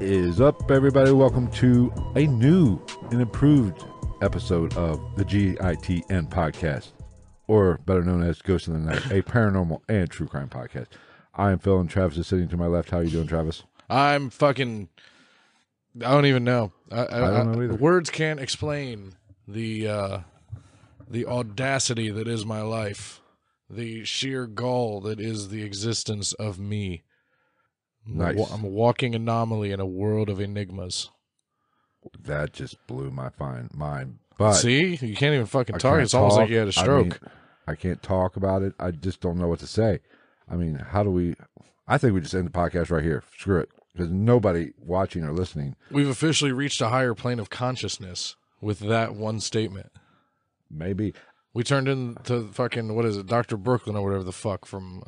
What is up, everybody? Welcome to a new and improved episode of the GITN Podcast, or better known as Ghost in the Night, a paranormal and true crime podcast. I am Phil, and Travis is sitting to my left. How are you doing, Travis? I'm fucking... I don't even know. I don't know either. Words can't explain the audacity that is my life, the sheer gall that is the existence of me. Nice. I'm a walking anomaly in a world of enigmas. That just blew my mind. But see, you can't even fucking talk. It's almost like you had a stroke. I can't talk about it. I just don't know what to say. I mean, how do we? I think we just end the podcast right here. Screw it, because nobody watching or listening. We've officially reached a higher plane of consciousness with that one statement. Maybe we turned into fucking, what is it, Dr. Brooklyn or whatever the fuck from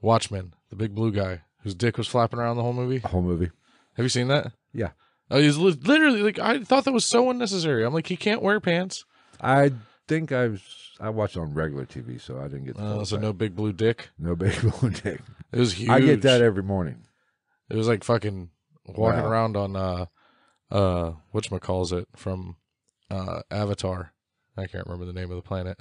Watchmen, the big blue guy. His dick was flapping around the whole movie? The whole movie. Have you seen that? Yeah. He's literally, like, I thought that was so unnecessary. I'm like, he can't wear pants. I think I watched it on regular TV, so I didn't get the So no big blue dick? No big blue dick. It was huge. I get that every morning. It was like fucking walking around on, whatchamacallit, from Avatar. I can't remember the name of the planet.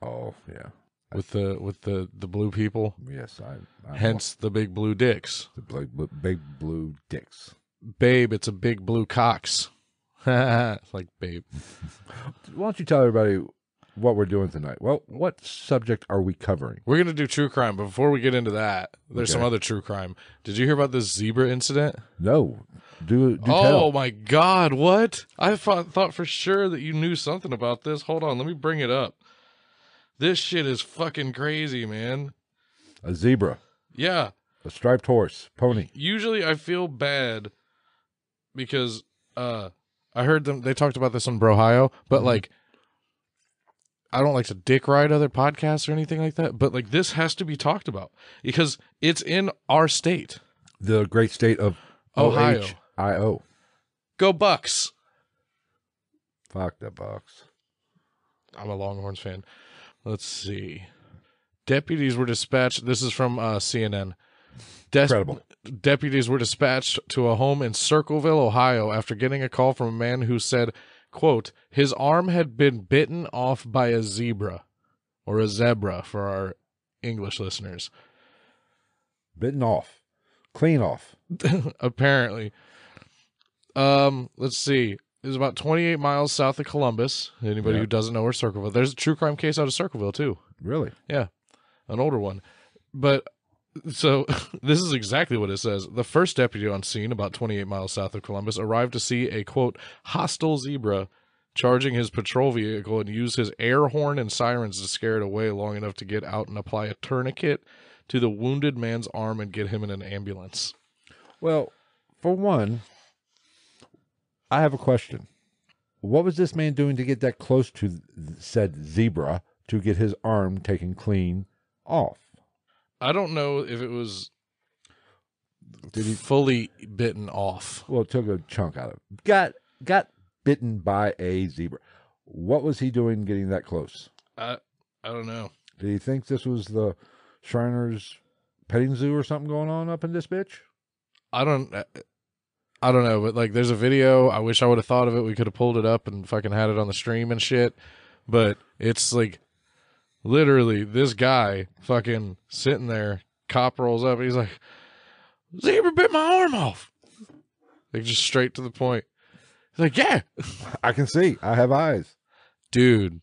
Oh, yeah. With the blue people. Yes, I hence the big blue dicks. The big blue dicks. Babe, it's a big blue cocks. It's like, babe. Why don't you tell everybody what we're doing tonight? Well, what subject are we covering? We're going to do true crime. But before we get into that, there's some other true crime. Did you hear about this zebra incident? No. Do tell. My God, what? I thought for sure that you knew something about this. Hold on, let me bring it up. This shit is fucking crazy, man. A zebra. Yeah. A striped horse. Pony. Usually I feel bad because I heard them. They talked about this on Brohio, but like, I don't like to dick ride other podcasts or anything like that, but like, this has to be talked about because it's in our state. The great state of Ohio. Ohio. Go Bucks. Fuck the Bucks. I'm a Longhorns fan. Let's see. Deputies were dispatched. This is from CNN. Incredible. Deputies were dispatched to a home in Circleville, Ohio, after getting a call from a man who said, quote, his arm had been bitten off by a zebra, or a zebra for our English listeners. Bitten off. Clean off. Apparently. Let's see. It was about 28 miles south of Columbus. Anybody who doesn't know where Circleville, there's a true crime case out of Circleville too. Really? Yeah, an older one. But so this is exactly what it says. The first deputy on scene, about 28 miles south of Columbus, arrived to see a quote hostile zebra charging his patrol vehicle and used his air horn and sirens to scare it away long enough to get out and apply a tourniquet to the wounded man's arm and get him in an ambulance. Well, for one, I have a question. What was this man doing to get that close to said zebra to get his arm taken clean off? I don't know if it was fully bitten off. Well, it took a chunk out of it. Got bitten by a zebra. What was he doing getting that close? I don't know. Did he think this was the Shriners petting zoo or something going on up in this bitch? I don't know, but like, there's a video. I wish I would have thought of it. We could have pulled it up and fucking had it on the stream and shit. But it's like, literally, this guy fucking sitting there. Cop rolls up. He's like, "Zebra bit my arm off." Like, just straight to the point. He's like, "Yeah, I can see. I have eyes, dude."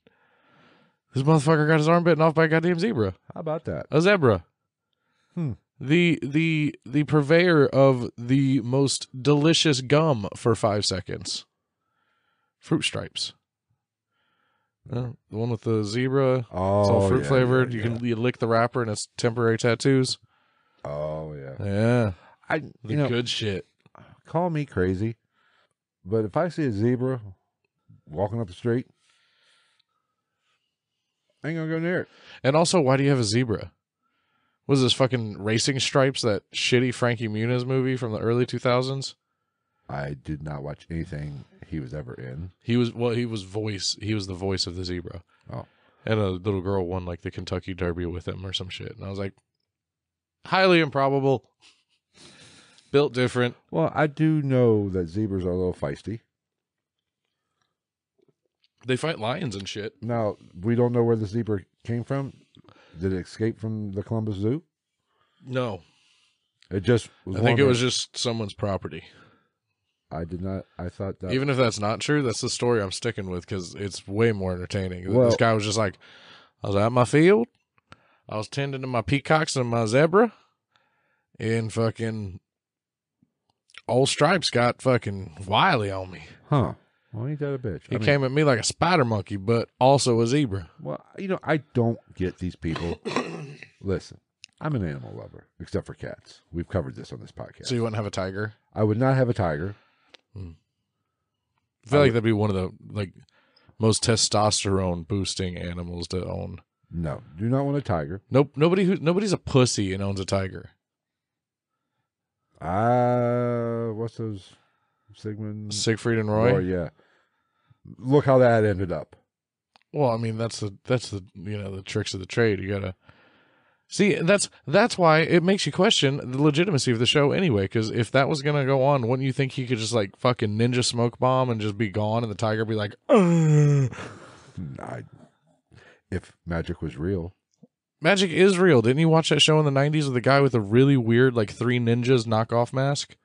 This motherfucker got his arm bitten off by a goddamn zebra. How about that? A zebra. Hmm. The purveyor of the most delicious gum for 5 seconds. Fruit Stripes. The one with the zebra. Oh, it's all fruit flavored. Yeah. You lick the wrapper and it's temporary tattoos. Oh, yeah. Yeah. You know, good shit. Call me crazy, but if I see a zebra walking up the street, I ain't going to go near it. And also, why do you have a zebra? Was this fucking Racing Stripes, that shitty Frankie Muniz movie from the early 2000s? I did not watch anything he was ever in. He was the voice of the zebra. Oh. And a little girl won like the Kentucky Derby with him or some shit. And I was like, highly improbable. built different. Well, I do know that zebras are a little feisty. They fight lions and shit. Now, we don't know where the zebra came from. Did it escape from the Columbus Zoo? No. It just was I think it was just someone's property. I did not. I thought that. Even if that's not true, that's the story I'm sticking with because it's way more entertaining. Well, this guy was just like, I was out in my field. I was tending to my peacocks and my zebra. And fucking old Stripes got fucking wily on me. Huh. Well, ain't that a bitch? He came at me like a spider monkey, but also a zebra. Well, you know, I don't get these people. Listen, I'm an animal lover, except for cats. We've covered this on this podcast. So you wouldn't have a tiger? I would not have a tiger. Hmm. I feel like that'd be one of the most testosterone boosting animals to own. No, do not want a tiger. Nope. Nobody's a pussy and owns a tiger. What's those? Siegfried and Roy? Oh, yeah. Look how that ended up. Well, I mean, that's the the tricks of the trade. You gotta see. That's why it makes you question the legitimacy of the show anyway. Because if that was gonna go on, wouldn't you think he could just fucking ninja smoke bomb and just be gone, and the tiger be like, if magic was real. Magic is real. Didn't you watch that show in the 90s of the guy with a really weird, three ninjas knockoff mask?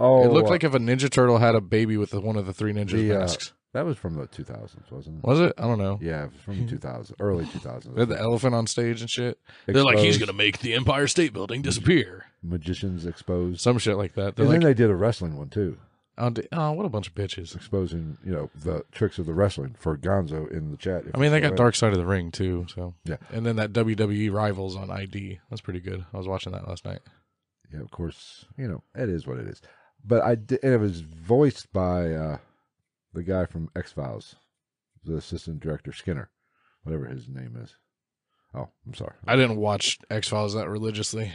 Oh, it looked like if a Ninja Turtle had a baby with one of the three ninjas masks. That was from the 2000s, wasn't it? Was it? I don't know. Yeah, it was from the 2000s, early 2000s. They had the elephant on stage and shit. Exposed. They're like, he's going to make the Empire State Building disappear. Magicians exposed. Some shit like that. And then they did a wrestling one, too. Oh, what a bunch of bitches. Exposing, the tricks of the wrestling for Gonzo in the chat. I mean, they got Dark Side of the Ring, too. So yeah. And then that WWE Rivals on ID. That's pretty good. I was watching that last night. Yeah, of course. It is what it is. But it was voiced by the guy from X Files, the assistant director Skinner, whatever his name is. Oh, I'm sorry. I didn't watch X Files that religiously.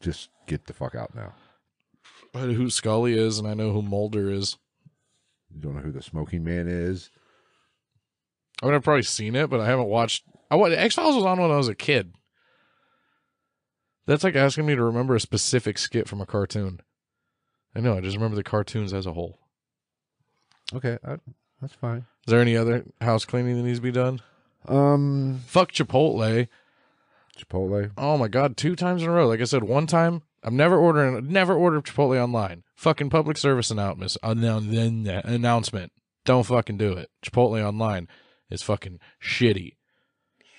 Just get the fuck out now. I know who Scully is, and I know who Mulder is. You don't know who the Smoking Man is? I mean, I've probably seen it, but I haven't watched. X Files was on when I was a kid. That's like asking me to remember a specific skit from a cartoon. I know. I just remember the cartoons as a whole. Okay, that's fine. Is there any other house cleaning that needs to be done? Fuck Chipotle. Chipotle. Oh my god, 2 times in a row. Like I said, one time I'm never ordered Chipotle online. Fucking public service announcement. Don't fucking do it. Chipotle online is fucking shitty.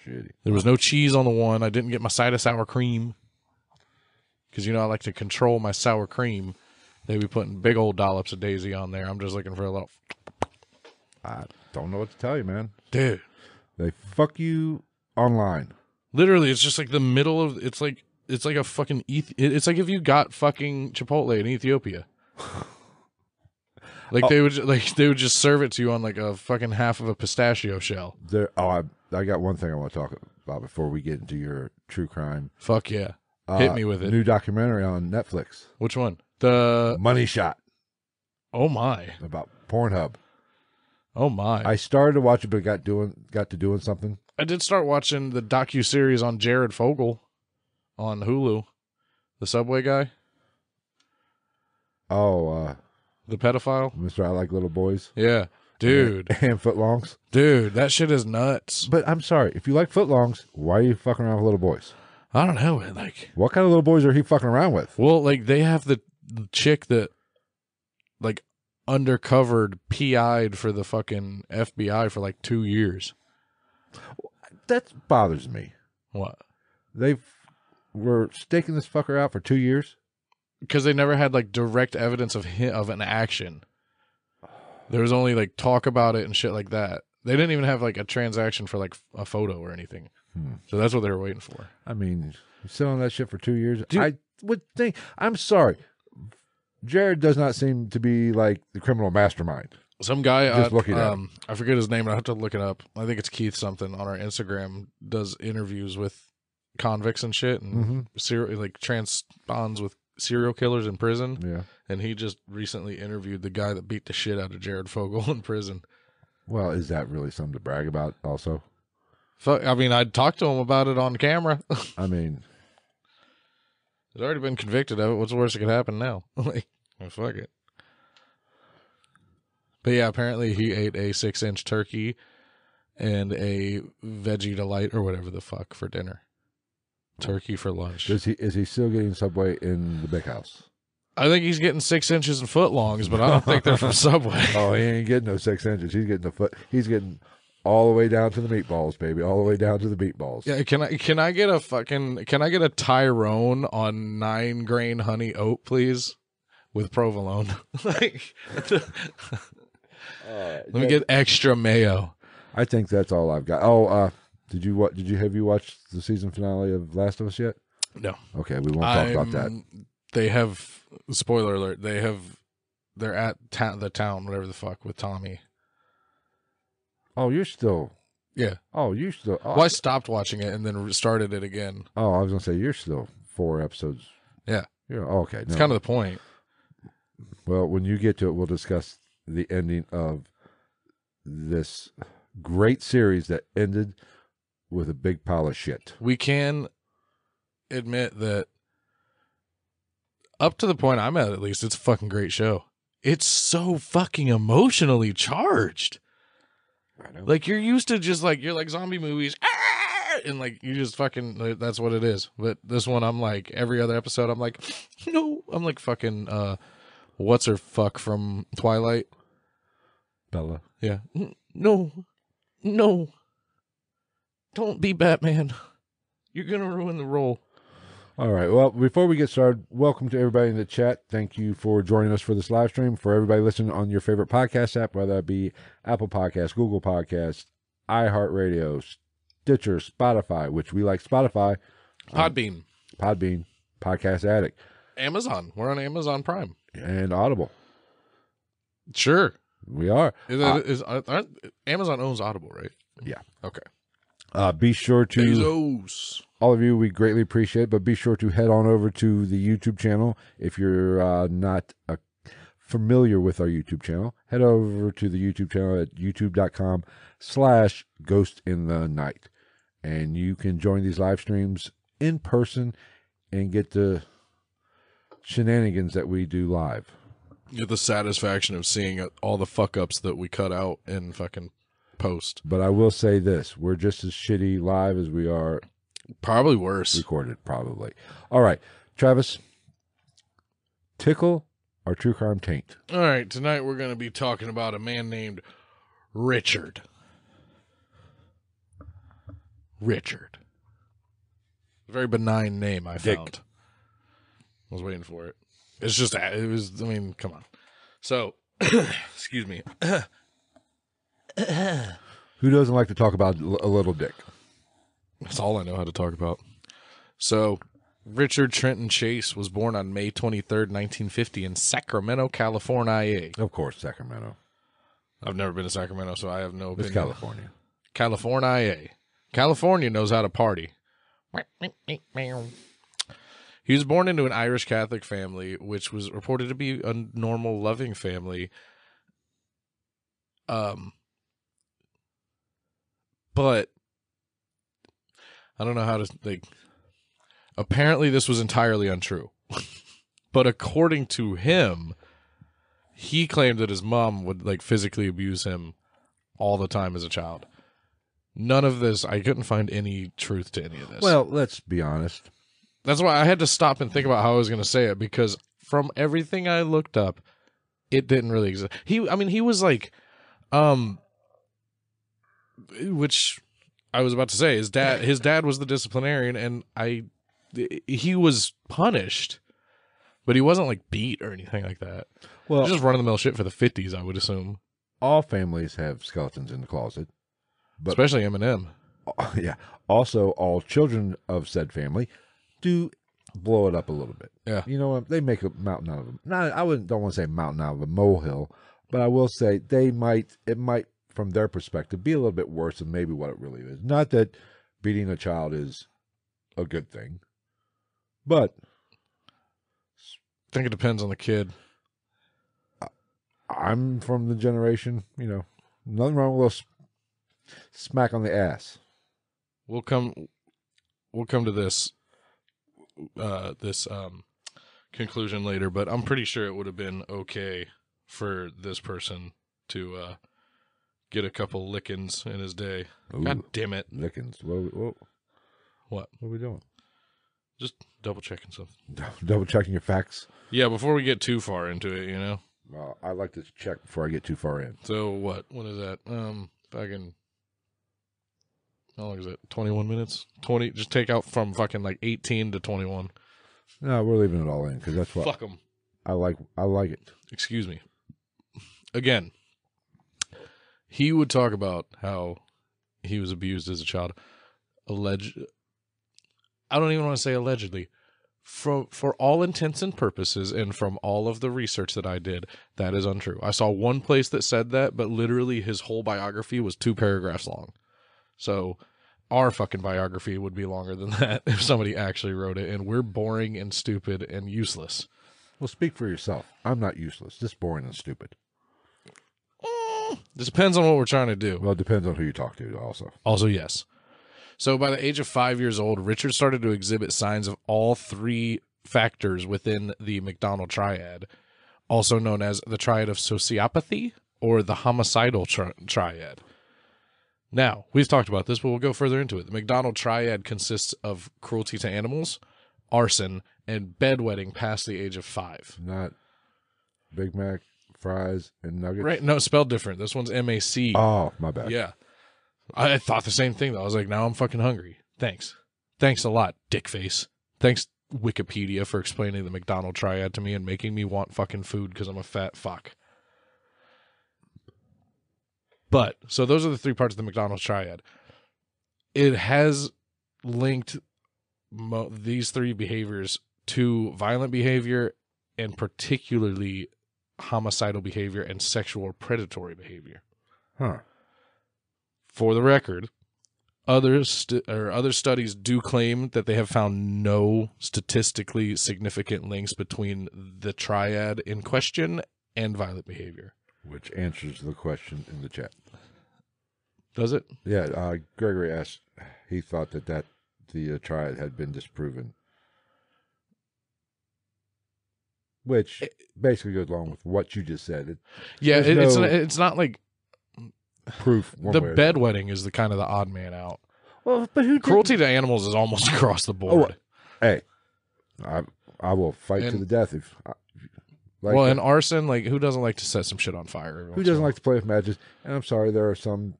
Shitty. There was no cheese on the one. I didn't get my side of sour cream because I like to control my sour cream. They be putting big old dollops of Daisy on there. I'm just looking for a little. I don't know what to tell you, man. Dude. They fuck you online. Literally, it's just the middle of. It's like a fucking. It's like if you got fucking Chipotle in Ethiopia. They would just serve it to you on a fucking half of a pistachio shell. I got one thing I want to talk about before we get into your true crime. Fuck yeah. Hit me with it. New documentary on Netflix. Which one? The Money Shot. Oh my! About Pornhub. Oh my! I started to watch it, but got to doing something. I did start watching the docuseries on Jared Fogle on Hulu, the Subway guy. Oh, the pedophile, Mr. I Like Little Boys. Yeah, dude, and footlongs. Dude, that shit is nuts. But I'm sorry, if you like footlongs, why are you fucking around with little boys? I don't know, man. What kind of little boys are he fucking around with? Well, they have the chick that undercovered PI'd for the fucking FBI for 2 years. That bothers me. What? They were staking this fucker out for 2 years? Because they never had direct evidence of an action. There was only talk about it and shit like that. They didn't even have a transaction for a photo or anything. Hmm. So that's what they were waiting for. I mean, selling that shit for 2 years. Dude, I would think. I'm sorry. Jared does not seem to be the criminal mastermind. Some guy, I forget his name, and I have to look it up. I think it's Keith something on our Instagram, does interviews with convicts and shit, and transpons with serial killers in prison. Yeah. And he just recently interviewed the guy that beat the shit out of Jared Fogle in prison. Well, is that really something to brag about also? Fuck, I mean, I'd talk to him about it on camera. I mean... He's already been convicted of it. What's the worst that could happen now? Like, well, fuck it. But yeah, apparently he ate a 6-inch turkey and a veggie delight or whatever the fuck for dinner. Turkey for lunch. Is he still getting Subway in the big house? I think he's getting 6 inches and foot longs, but I don't think they're from Subway. Oh, he ain't getting no 6 inches. He's getting the foot. He's getting all the way down to the meatballs, baby. All the way down to the meatballs. Yeah. Can I get a fucking? Can I get a Tyrone on 9-grain honey oat, please, with provolone? Like, let me get extra mayo. I think that's all I've got. Oh, have you watched the season finale of Last of Us yet? No. Okay, we won't talk about that. They have, spoiler alert, they're at the town, whatever the fuck, with Tommy. Oh, you're still. Yeah. Oh, you still. Oh, well, I stopped watching it and then started it again. Oh, I was going to say, you're still 4 episodes. Yeah. You're, okay. No. It's kind of the point. Well, when you get to it, we'll discuss the ending of this great series that ended with a big pile of shit. We can admit that. Up to the point I'm at least, it's a fucking great show. It's so fucking emotionally charged. I know. Like, you're used to just, like, you're like zombie movies. Aah! And, like, you just fucking, like, that's what it is. But this one, I'm like, every other episode, I'm like, no. I'm like fucking, what's her fuck from Twilight? Bella. Yeah. No. No. Don't be Batman. You're going to ruin the role. All right. Well, before we get started, welcome to everybody in the chat. Thank you for joining us for this live stream. For everybody listening on your favorite podcast app, whether that be Apple Podcasts, Google Podcasts, iHeartRadio, Stitcher, Spotify, which we like Spotify. Podbean, Podcast Addict. Amazon. We're on Amazon Prime. And Audible. Sure. We are. Amazon owns Audible, right? Yeah. Okay. Be sure to... Bezos. All of you, we greatly appreciate it, but be sure to head on over to the YouTube channel. If you're not familiar with our YouTube channel, head over to the YouTube channel at youtube.com/ghostinthenight. And you can join these live streams in person and get the shenanigans that we do live. Get the satisfaction of seeing all the fuck-ups that we cut out and fucking post. But I will say this, we're just as shitty live as we are... Probably worse. Recorded, probably. All right, Travis, tickle our true crime taint. All right, tonight we're going to be talking about a man named Richard. Richard. Very benign name, I found. I was waiting for it. It's just, it was, I mean, come on. So, excuse me. Who doesn't like to talk about a little dick? That's all I know how to talk about. So, Richard Trenton Chase was born on May 23rd, 1950 in Sacramento, California. Of course, Sacramento. I've never been to Sacramento, so I have no opinion. It's California. California. California knows how to party. He was born into an Irish Catholic family, which was reported to be a normal, loving family. But... I don't know how to think. Apparently, this was entirely untrue. But according to him, he claimed that his mom would like physically abuse him all the time as a child. None of this, I couldn't find any truth to any of this. Well, let's be honest. That's why I had to stop and think about how I was going to say it, because from everything I looked up, it didn't really exist. He was like, which... I was about to say his dad was the disciplinarian, and he was punished, but he wasn't like beat or anything like that. Well, just run-of-the-mill shit for the 50s, I would assume. All families have skeletons in the closet, but especially Eminem. Yeah. Also, all children of said family do blow it up a little bit. Yeah. You know what? They make a mountain out of them. Not I don't want to say mountain out of a molehill, but I will say it might. From their perspective, be a little bit worse than maybe what it really is. Not that beating a child is a good thing, but I think it depends on the kid. I'm from the generation, you know, nothing wrong with a little smack on the ass. We'll come to this. this conclusion later, but I'm pretty sure it would have been okay for this person to get a couple lickings in his day. Ooh, God damn it. Lickings. Whoa. What are we doing? Just double-checking something. Double-checking your facts? Yeah, before we get too far into it, you know? I like to check before I get too far in. So what? What is that? How long is it? 21 minutes? 20? Just take out from fucking like 18 to 21. No, we're leaving it all in because that's what. Fuck them. I like it. Excuse me. Again, he would talk about how he was abused as a child. I don't even want to say allegedly. For all intents and purposes, and from all of the research that I did, that is untrue. I saw one place that said that, but literally his whole biography was 2 paragraphs long. So our fucking biography would be longer than that if somebody actually wrote it, and we're boring and stupid and useless. Well, speak for yourself. I'm not useless. Just boring and stupid. This depends on what we're trying to do. Well, it depends on who you talk to also. Also, yes. So by the age of 5 years old, Richard started to exhibit signs of all 3 factors within the McDonald triad, also known as the triad of sociopathy or the homicidal triad. Now, we've talked about this, but we'll go further into it. The McDonald triad consists of cruelty to animals, arson, and bedwetting past the age of 5. Not Big Mac, fries, and nuggets? Right. No, spelled different. This one's M-A-C. Oh, my bad. Yeah. I thought the same thing, though. I was like, now I'm fucking hungry. Thanks. Thanks a lot, dickface. Thanks, Wikipedia, for explaining the McDonald triad to me and making me want fucking food because I'm a fat fuck. But, so those are the 3 parts of the McDonald triad. It has linked these 3 behaviors to violent behavior and particularly homicidal behavior and sexual predatory behavior. Huh. For the record, other studies do claim that they have found no statistically significant links between the triad in question and violent behavior. Which answers the question in the chat. Does it? Yeah, Gregory asked, he thought that the triad had been disproven. Which basically goes along with what you just said. It's not like... proof. The bedwetting is the kind of the odd man out. Well, but cruelty to animals is almost across the board. Oh, hey, I will fight to the death if. And arson, like, who doesn't like to set some shit on fire? Who doesn't like to play with matches? And I'm sorry, there are some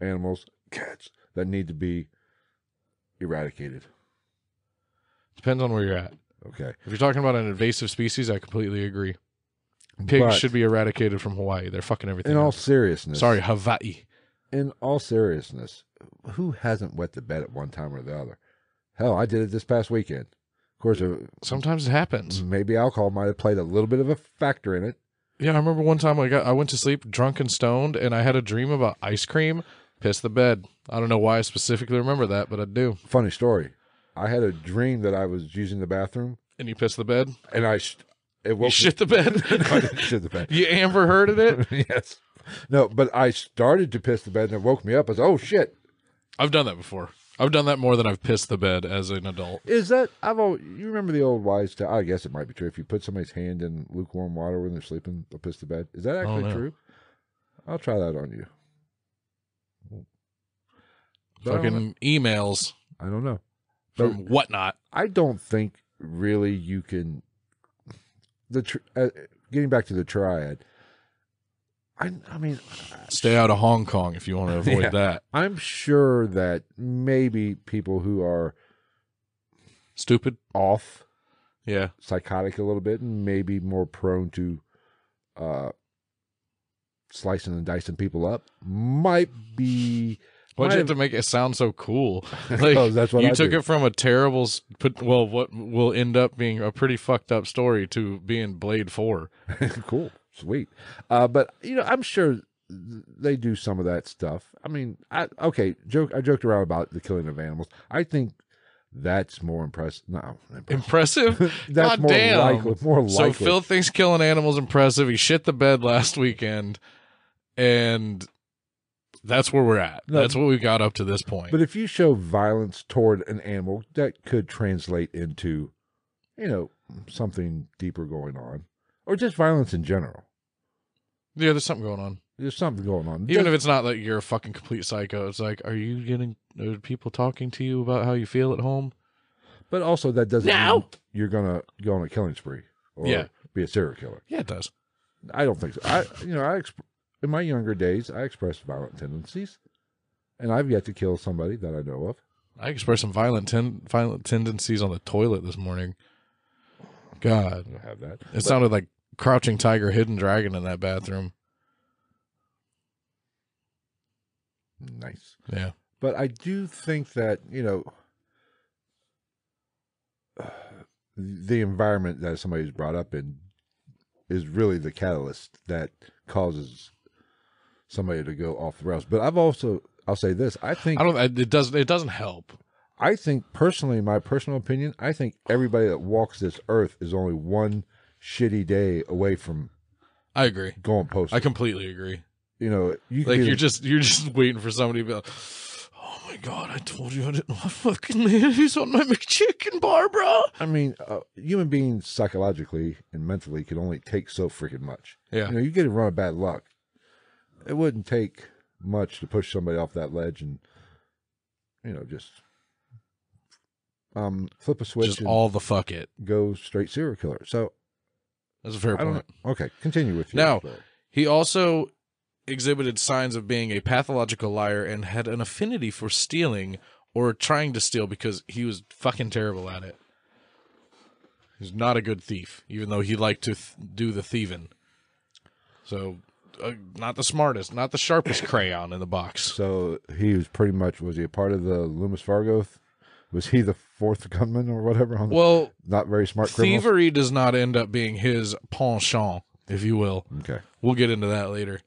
animals, cats, that need to be eradicated. Depends on where you're at. Okay. If you're talking about an invasive species, I completely agree. Pigs should be eradicated from Hawaii. They're fucking everything. In all seriousness, who hasn't wet the bed at one time or the other? Hell, I did it this past weekend. Of course, sometimes it happens. Maybe alcohol might have played a little bit of a factor in it. Yeah, I remember one time I went to sleep drunk and stoned, and I had a dream about ice cream. Pissed the bed. I don't know why I specifically remember that, but I do. Funny story. I had a dream that I was using the bathroom. And you pissed the bed? And I... You shit the bed? No, I didn't shit the bed. You Amber Hearded it? Yes. No, but I started to piss the bed and it woke me up. I was, oh, shit. I've done that before. I've done that more than I've pissed the bed as an adult. Is that, you remember the old wise tale? I guess it might be true. If you put somebody's hand in lukewarm water when they're sleeping, they'll piss the bed. Is that actually true? I'll try that on you. Fucking emails. I don't know. From whatnot. I don't think really you can... Getting back to the triad, I mean... Stay out of Hong Kong if you want to avoid that. I'm sure that maybe people who are... Stupid. Off. Yeah. Psychotic a little bit, and maybe more prone to slicing and dicing people up might be... Why'd you have to make it sound so cool? Like, that's what you took it from a terrible, what will end up being a pretty fucked up story to being Blade 4. Cool. Sweet. But, you know, I'm sure they do some of that stuff. I mean, I joked around about the killing of animals. I think that's more impressive. No, impressive? That's more likely, So Phil thinks killing animals impressive. He shit the bed last weekend and... That's where we're at. No, that's what we've got up to this point. But if you show violence toward an animal, that could translate into, you know, something deeper going on, or just violence in general. Yeah, there's something going on. There's something going on. Even if it's not like you're a fucking complete psycho, it's like, are you getting people talking to you about how you feel at home? But also, that doesn't mean you're gonna go on a killing spree or be a serial killer. Yeah, it does. I don't think so. In my younger days, I expressed violent tendencies, and I've yet to kill somebody that I know of. I expressed some violent tendencies on the toilet this morning. God, I don't have that. It sounded like Crouching Tiger, Hidden Dragon in that bathroom. Nice. Yeah. But I do think that, you know, the environment that somebody's brought up in is really the catalyst that causes somebody to go off the rails. But I'll say this. It doesn't help. I think personally, my personal opinion, I think everybody that walks this earth is only one shitty day away from going postal. I completely agree. You know, you're just waiting for somebody to be like, oh my God, I told you I didn't want fucking mayonnaise on my McChicken, Barbara. I mean, human beings psychologically and mentally can only take so freaking much. Yeah. You know, you get a run of bad luck. It wouldn't take much to push somebody off that ledge and, you know, just flip a switch. Just all the fuck it. Go straight serial killer. So that's a fair point. Okay, continue with you. Now, he also exhibited signs of being a pathological liar and had an affinity for stealing or trying to steal because he was fucking terrible at it. He's not a good thief, even though he liked to do the thieving. So, not the smartest, not the sharpest crayon in the box. So, he was pretty much, was he a part of the Loomis Fargo? Was he the fourth gunman or whatever? On not very smart criminals? Thievery does not end up being his penchant, if you will. Okay. We'll get into that later.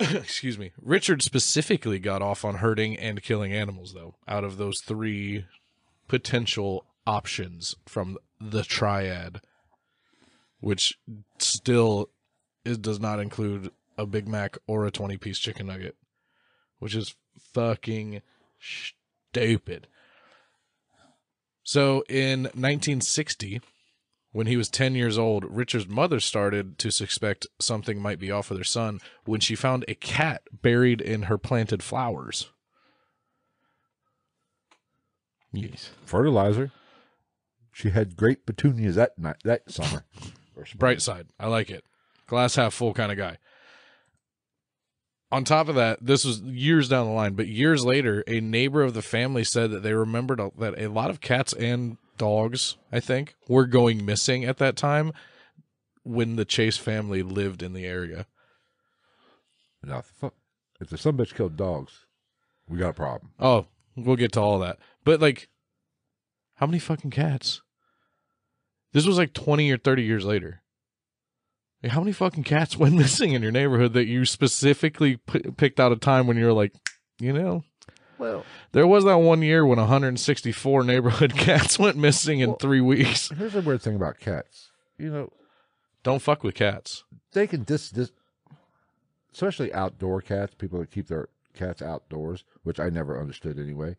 Excuse me. Richard specifically got off on hurting and killing animals, though, out of those three potential options from the triad, which still does not include a Big Mac or a 20-piece chicken nugget, which is fucking stupid. So in 1960, when he was 10 years old, Richard's mother started to suspect something might be off with her son when she found a cat buried in her planted flowers. Yes. Fertilizer. She had great petunias that night, that summer. Bright side. I like it. Glass half full kind of guy. On top of that, this was years down the line, but years later, a neighbor of the family said that they remembered that a lot of cats and dogs, I think, were going missing at that time when the Chase family lived in the area. Now, if the son of a bitch killed dogs, we got a problem. Oh, we'll get to all that. But, like, how many fucking cats? This was, like, 20 or 30 years later. Like, how many fucking cats went missing in your neighborhood that you specifically picked out a time when you were like, you know... Well, there was that one year when 164 neighborhood cats went missing in 3 weeks. Here's the weird thing about cats. You know, don't fuck with cats. They can especially outdoor cats, people that keep their cats outdoors, which I never understood anyway.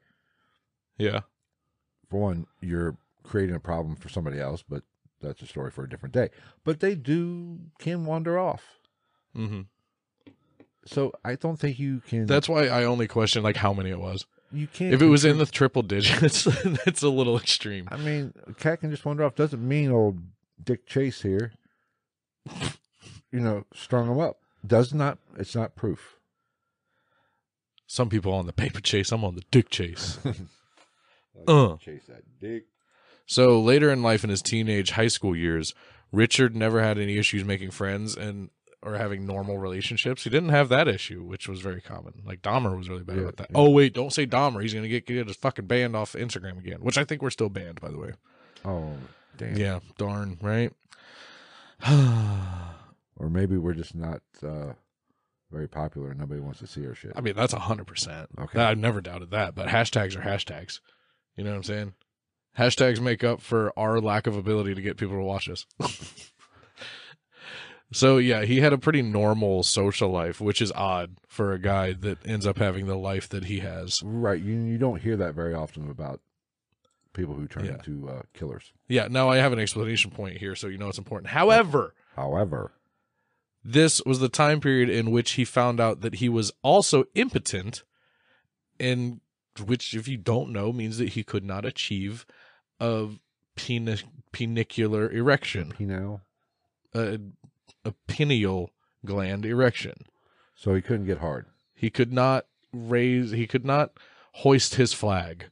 Yeah. For one, you're creating a problem for somebody else, but that's a story for a different day. But they can wander off. Mm-hmm. So I don't think you can. That's why I only question like how many it was. You can't. If it was in the triple digits, that's a little extreme. I mean, a cat can just wander off. Doesn't mean old Dick Chase here, you know, strung him up. Does not. It's not proof. Some people are on the paper chase. I'm on the Dick Chase. Chase that dick. So later in life, in his teenage high school years, Richard never had any issues making friends or having normal relationships. He didn't have that issue, which was very common. Like, Dahmer was really bad about that. Yeah. Oh, wait, don't say Dahmer. He's going to get his fucking banned off Instagram again, which I think we're still banned, by the way. Oh, damn. Yeah, darn, right? Or maybe we're just not very popular and nobody wants to see our shit. I mean, that's 100%. Okay. I've never doubted that, but hashtags are hashtags. You know what I'm saying? Hashtags make up for our lack of ability to get people to watch us. So, yeah, he had a pretty normal social life, which is odd for a guy that ends up having the life that he has. Right. You don't hear that very often about people who turn into killers. Yeah. Now, I have an explanation point here, so you know it's important. However, this was the time period in which he found out that he was also impotent, and which, if you don't know, means that he could not achieve a penicular erection. A pineal gland erection. So he couldn't get hard. He could not hoist his flag.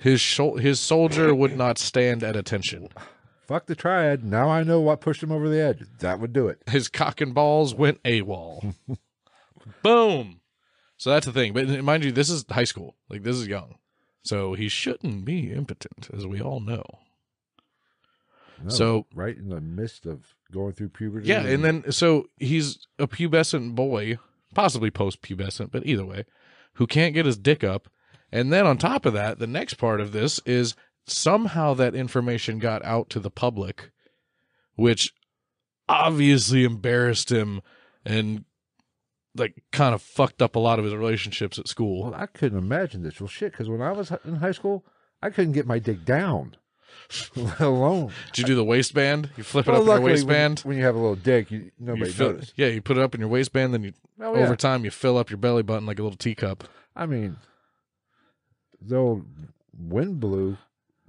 His soldier would not stand at attention. Fuck the triad. Now I know what pushed him over the edge. That would do it. His cock and balls went AWOL. Boom. So that's the thing. But mind you, this is high school. Like, this is young. So he shouldn't be impotent, as we all know. No, so right in the midst of going through puberty. Yeah, and then so he's a pubescent boy, possibly post-pubescent, but either way, who can't get his dick up. And then on top of that, the next part of this is somehow that information got out to the public, which obviously embarrassed him and like kind of fucked up a lot of his relationships at school. Well, I couldn't imagine this. Well, shit, because when I was in high school, I couldn't get my dick down. Let alone. Did you do the waistband? You flip it up in your waistband? When you have a little dick, nobody notices. Yeah, you put it up in your waistband, then over time you fill up your belly button like a little teacup. I mean, the old wind blew,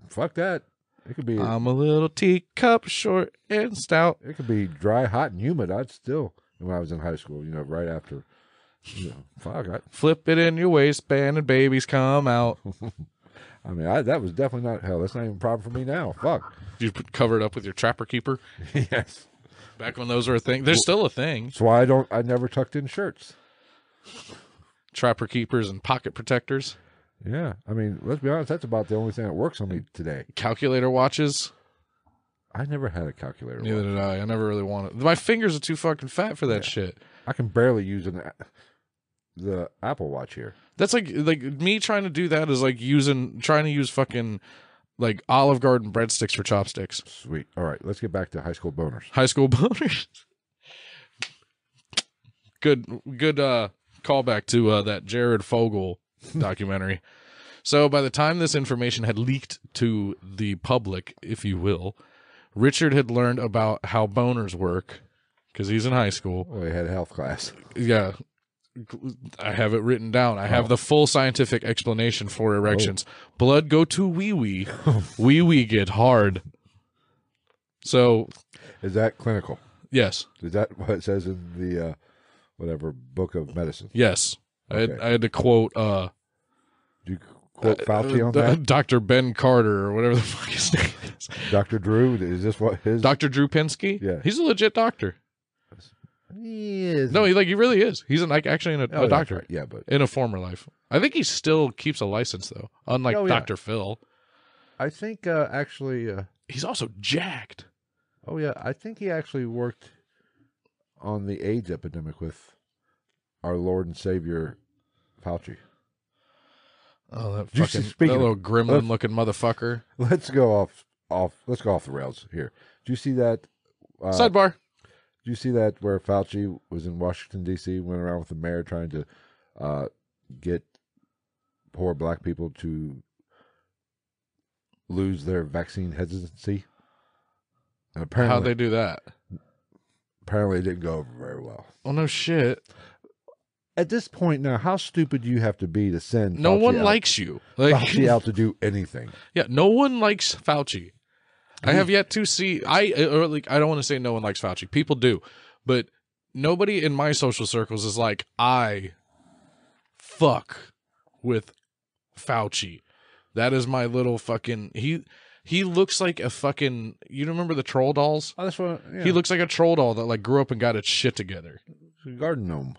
fuck that. It could be. I'm a little teacup, short and stout. It could be dry, hot, and humid. I'd still, when I was in high school, right after, fuck it. Flip it in your waistband and babies come out. I mean, that was definitely not, hell, that's not even proper for me now. Fuck. You cover it up with your Trapper Keeper? Yes. Back when those were a thing. They're still a thing. That's why I never tucked in shirts. Trapper Keepers and pocket protectors. Yeah. I mean, let's be honest, that's about the only thing that works on me today. Calculator watches. I never had a calculator watch. Neither did I. I never really wanted. My fingers are too fucking fat for that shit. I can barely use the Apple Watch here. That's like me trying to do that is like trying to use fucking like Olive Garden breadsticks for chopsticks. Sweet. All right, let's get back to high school boners. High school boners. Good callback to that Jared Fogle documentary. So by the time this information had leaked to the public, if you will, Richard had learned about how boners work because he's in high school. Well, he had a health class. Yeah. I have it written down. I have the full scientific explanation for erections. Oh. Blood go to wee-wee. Wee-wee get hard. So. Is that clinical? Yes. Is that what it says in the whatever book of medicine? Yes. Okay. I had to quote. Do you quote Fauci on that? Dr. Ben Carter or whatever the fuck his name is. Dr. Drew? Is this what his? Dr. Drew Pinsky? Yeah. He's a legit doctor. He is. No, he really is. He's actually a doctor. Right. Yeah, but in a former life, I think he still keeps a license though. Unlike Dr. Phil, I think actually he's also jacked. Oh yeah, I think he actually worked on the AIDS epidemic with our Lord and Savior Fauci. Oh, that fucking little gremlin-looking motherfucker. Let's go off the rails here. Do you see that? Sidebar. Do you see that where Fauci was in Washington, D.C., went around with the mayor trying to get poor black people to lose their vaccine hesitancy? And apparently, how'd they do that? Apparently, it didn't go over very well. Oh, no shit. At this point now, how stupid do you have to be to send Fauci out to do anything? Yeah, no one likes Fauci. I have yet to see, I don't want to say no one likes Fauci. People do. But nobody in my social circles is like, I fuck with Fauci. That is my little fucking, he looks like a fucking, you remember the troll dolls? Oh, that's what, yeah. He looks like a troll doll that like grew up and got its shit together. It's a garden gnome.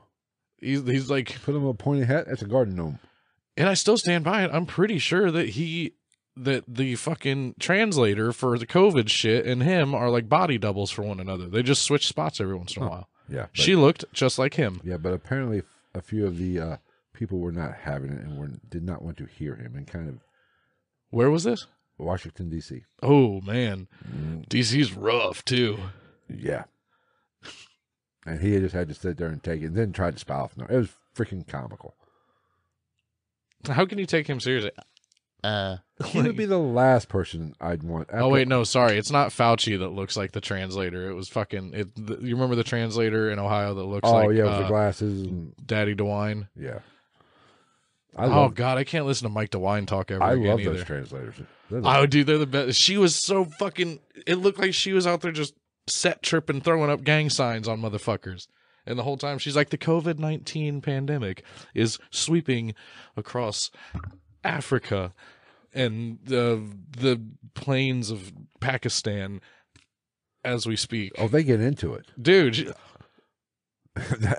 He's like. Put him a pointy hat, that's a garden gnome. And I still stand by it. I'm pretty sure that the fucking translator for the COVID shit and him are like body doubles for one another. They just switch spots every once in a while. Yeah. She looked just like him. Yeah, but apparently a few of the people were not having it and did not want to hear him and kind of. Where was this? Washington, D.C. Oh, man. Mm. D.C.'s rough, too. Yeah. And he just had to sit there and take it and then tried to spy off. It was freaking comical. How can you take him seriously? He would be the last person I'd want. Oh, wait, no, sorry. It's not Fauci that looks like the translator. It was fucking... you remember the translator in Ohio that looks like... Oh, yeah, with the glasses. And... Daddy DeWine. Yeah. I can't listen to Mike DeWine talk ever again either. I love those translators. Oh, dude, they're the best. She was so fucking... It looked like she was out there just set tripping, throwing up gang signs on motherfuckers. And the whole time, she's like, the COVID-19 pandemic is sweeping across Africa and the plains of Pakistan as we speak. Oh, they get into it. Dude.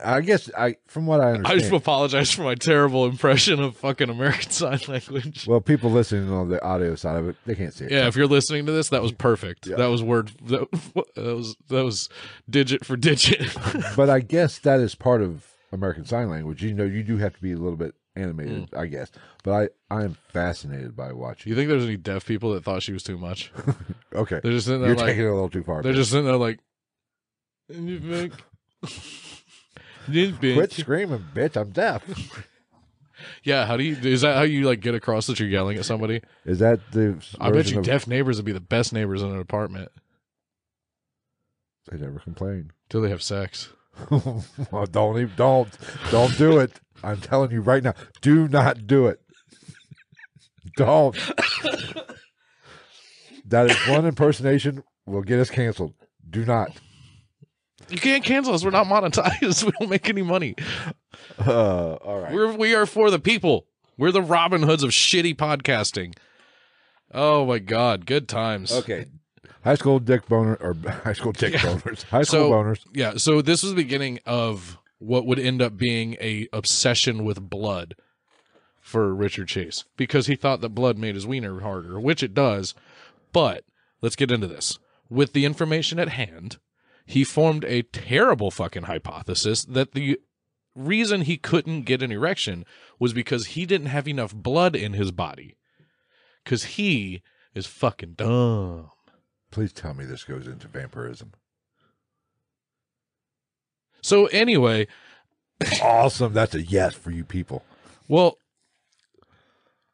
I guess, from what I understand. I just apologize for my terrible impression of fucking American Sign Language. Well, people listening on the audio side of it, they can't see it. Yeah, if you're listening to this, that was perfect. Yeah. That was word. That was digit for digit. But I guess that is part of American Sign Language. You know, you do have to be a little bit animated, I guess. But I am fascinated by watching. You think there's any deaf people that thought she was too much? Okay. They're just sitting there taking it a little too far. They're just sitting there like, and you think... Quit screaming, bitch, I'm deaf. Yeah, is that how you like get across that you're yelling at somebody? Is that the I bet you deaf neighbors would be the best neighbors in an apartment. They never complain. Till they have sex. Well, don't do it. I'm telling you right now, do not do it. Don't. That is one impersonation will get us canceled. Do not. You can't cancel us. We're not monetized. We don't make any money. All right. We are for the people. We're the Robin Hoods of shitty podcasting. Oh my God. Good times. Okay. High school dick boner or high school dick boners. High school boners. Yeah. So this was the beginning of what would end up being a obsession with blood for Richard Chase, because he thought that blood made his wiener harder, which it does. But let's get into this. With the information at hand, he formed a terrible fucking hypothesis that the reason he couldn't get an erection was because he didn't have enough blood in his body. Because he is fucking dumb. Please tell me this goes into vampirism. So anyway. Awesome. That's a yes for you people. Well,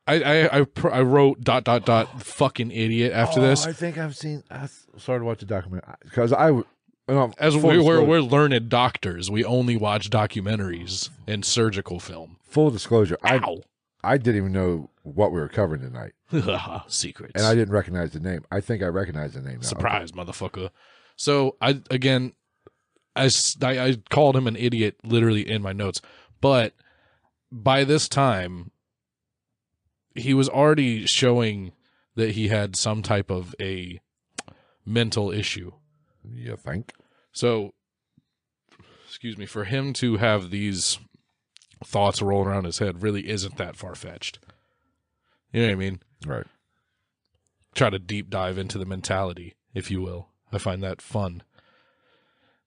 I wrote ... fucking idiot after this. I think I've seen. I started watching a documentary because as we're learned doctors, we only watch documentaries and surgical film. Full disclosure, I didn't even know what we were covering tonight. Secrets. And I didn't recognize the name. I think I recognize the name now. Surprise, okay. Motherfucker. So, I called him an idiot literally in my notes. But by this time, he was already showing that he had some type of a mental issue. You think? So, excuse me, for him to have these thoughts rolling around his head really isn't that far-fetched. You know what I mean? Right. Try to deep dive into the mentality, if you will. I find that fun.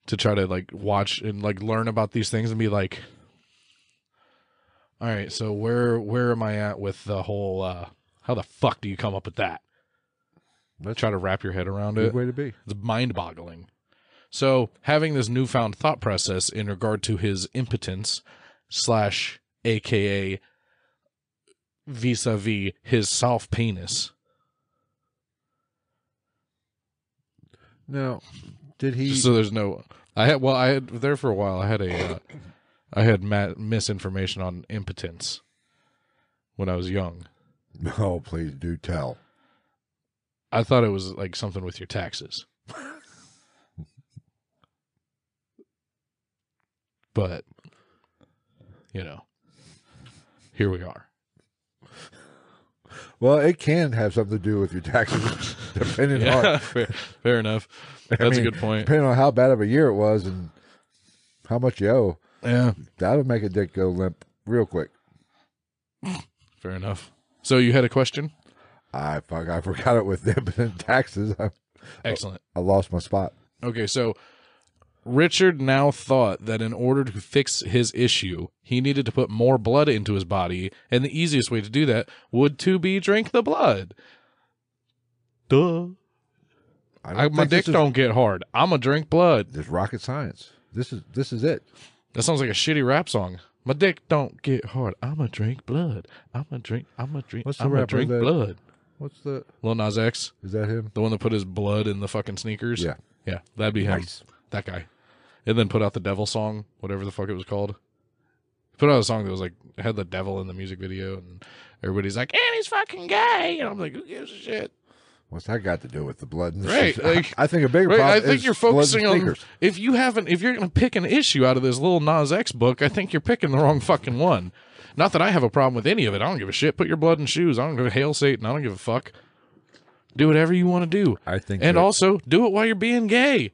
To try to, like, watch and, like, learn about these things and be like, all right, so where am I at with the whole, how the fuck do you come up with that? Let's try to wrap your head around it. Good way to be. It's mind-boggling. So having this newfound thought process in regard to his impotence / a.k.a. vis-a-vis his soft penis. Now, did he... So there's no... I had there for a while. I had a... misinformation on impotence when I was young. No, please do tell. I thought it was like something with your taxes. But, you know, here we are. Well, it can have something to do with your taxes, depending on... Fair enough. That's a good point. Depending on how bad of a year it was and how much you owe. Yeah. That would make a dick go limp real quick. Fair enough. So you had a question? I forgot it with them and taxes. Excellent. I lost my spot. Okay, so Richard now thought that in order to fix his issue, he needed to put more blood into his body, and the easiest way to do that would to be drink the blood. Duh. My dick don't get hard. I'm going to drink blood. There's rocket science. This is it. That sounds like a shitty rap song. My dick don't get hard. I'ma drink blood. I'ma drink blood. What's the Lil Nas X? Is that him? The one that put his blood in the fucking sneakers? Yeah. Yeah. That'd be him. Nice. That guy. And then put out the devil song, whatever the fuck it was called. Put out a song that was like, had the devil in the music video, and everybody's like, and he's fucking gay. And I'm like, who gives a shit? What's that got to do with the blood and the shit? Like, I think a bigger problem is I think you're focusing on, if you're going to pick an issue out of this Lil Nas X book, I think you're picking the wrong fucking one. Not that I have a problem with any of it. I don't give a shit. Put your blood in shoes. I don't give a hail Satan. I don't give a fuck. Do whatever you want to do. I think, and also do it while you're being gay.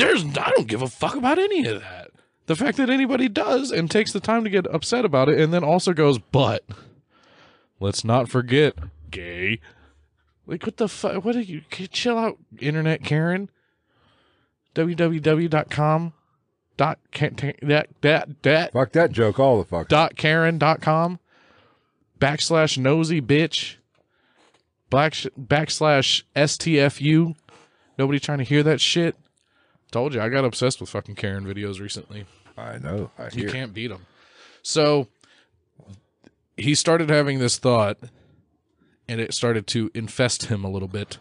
I don't give a fuck about any of that. The fact that anybody does and takes the time to get upset about it, and then also goes, but let's not forget gay. Like, what the fuck? What are you? Chill out, Internet Karen. www.com. Fuck that joke all the fuck. .Karen.com. / nosy bitch. / STFU. Nobody trying to hear that shit. Told you, I got obsessed with fucking Karen videos recently. I know. You can't beat them. So he started having this thought, and it started to infest him a little bit.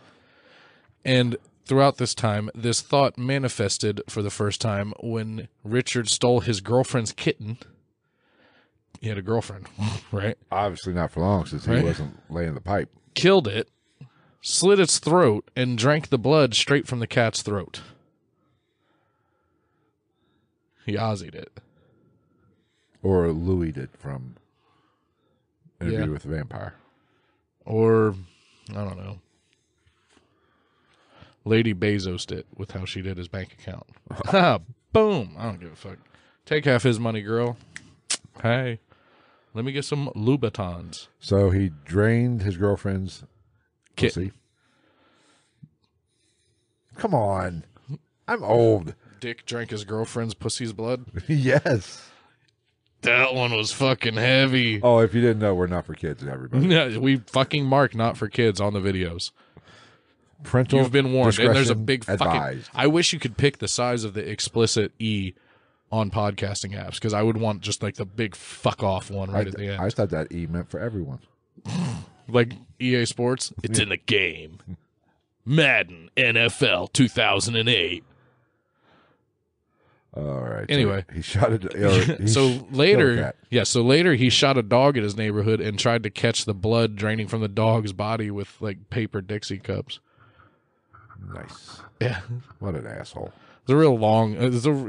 And throughout this time, this thought manifested for the first time when Richard stole his girlfriend's kitten. He had a girlfriend, right? Obviously not for long, since he wasn't laying the pipe. Killed it, slit its throat, and drank the blood straight from the cat's throat. He Ozzy'd it. Or Louie'd it from Interview with the Vampire. Or, I don't know. Lady Bezos'd it with how she did his bank account. Boom. I don't give a fuck. Take half his money, girl. Hey, let me get some Louboutins. So he drained his girlfriend's kitten. Come on. I'm old. Dick drank his girlfriend's pussy's blood? Yes. That one was fucking heavy. Oh, if you didn't know, we're not for kids, everybody. No, we fucking mark not for kids on the videos. Parental You've been warned. And there's a big advised. Fucking... I wish you could pick the size of the explicit E on podcasting apps, because I would want just like the big fuck off one right at the end. I thought that E meant for everyone. Like EA Sports? It's in the game. Madden NFL 2008. All right. Anyway, so he shot a So later he shot a dog in his neighborhood and tried to catch the blood draining from the dog's body with like paper Dixie cups. Nice. Yeah. What an asshole. It's a real long.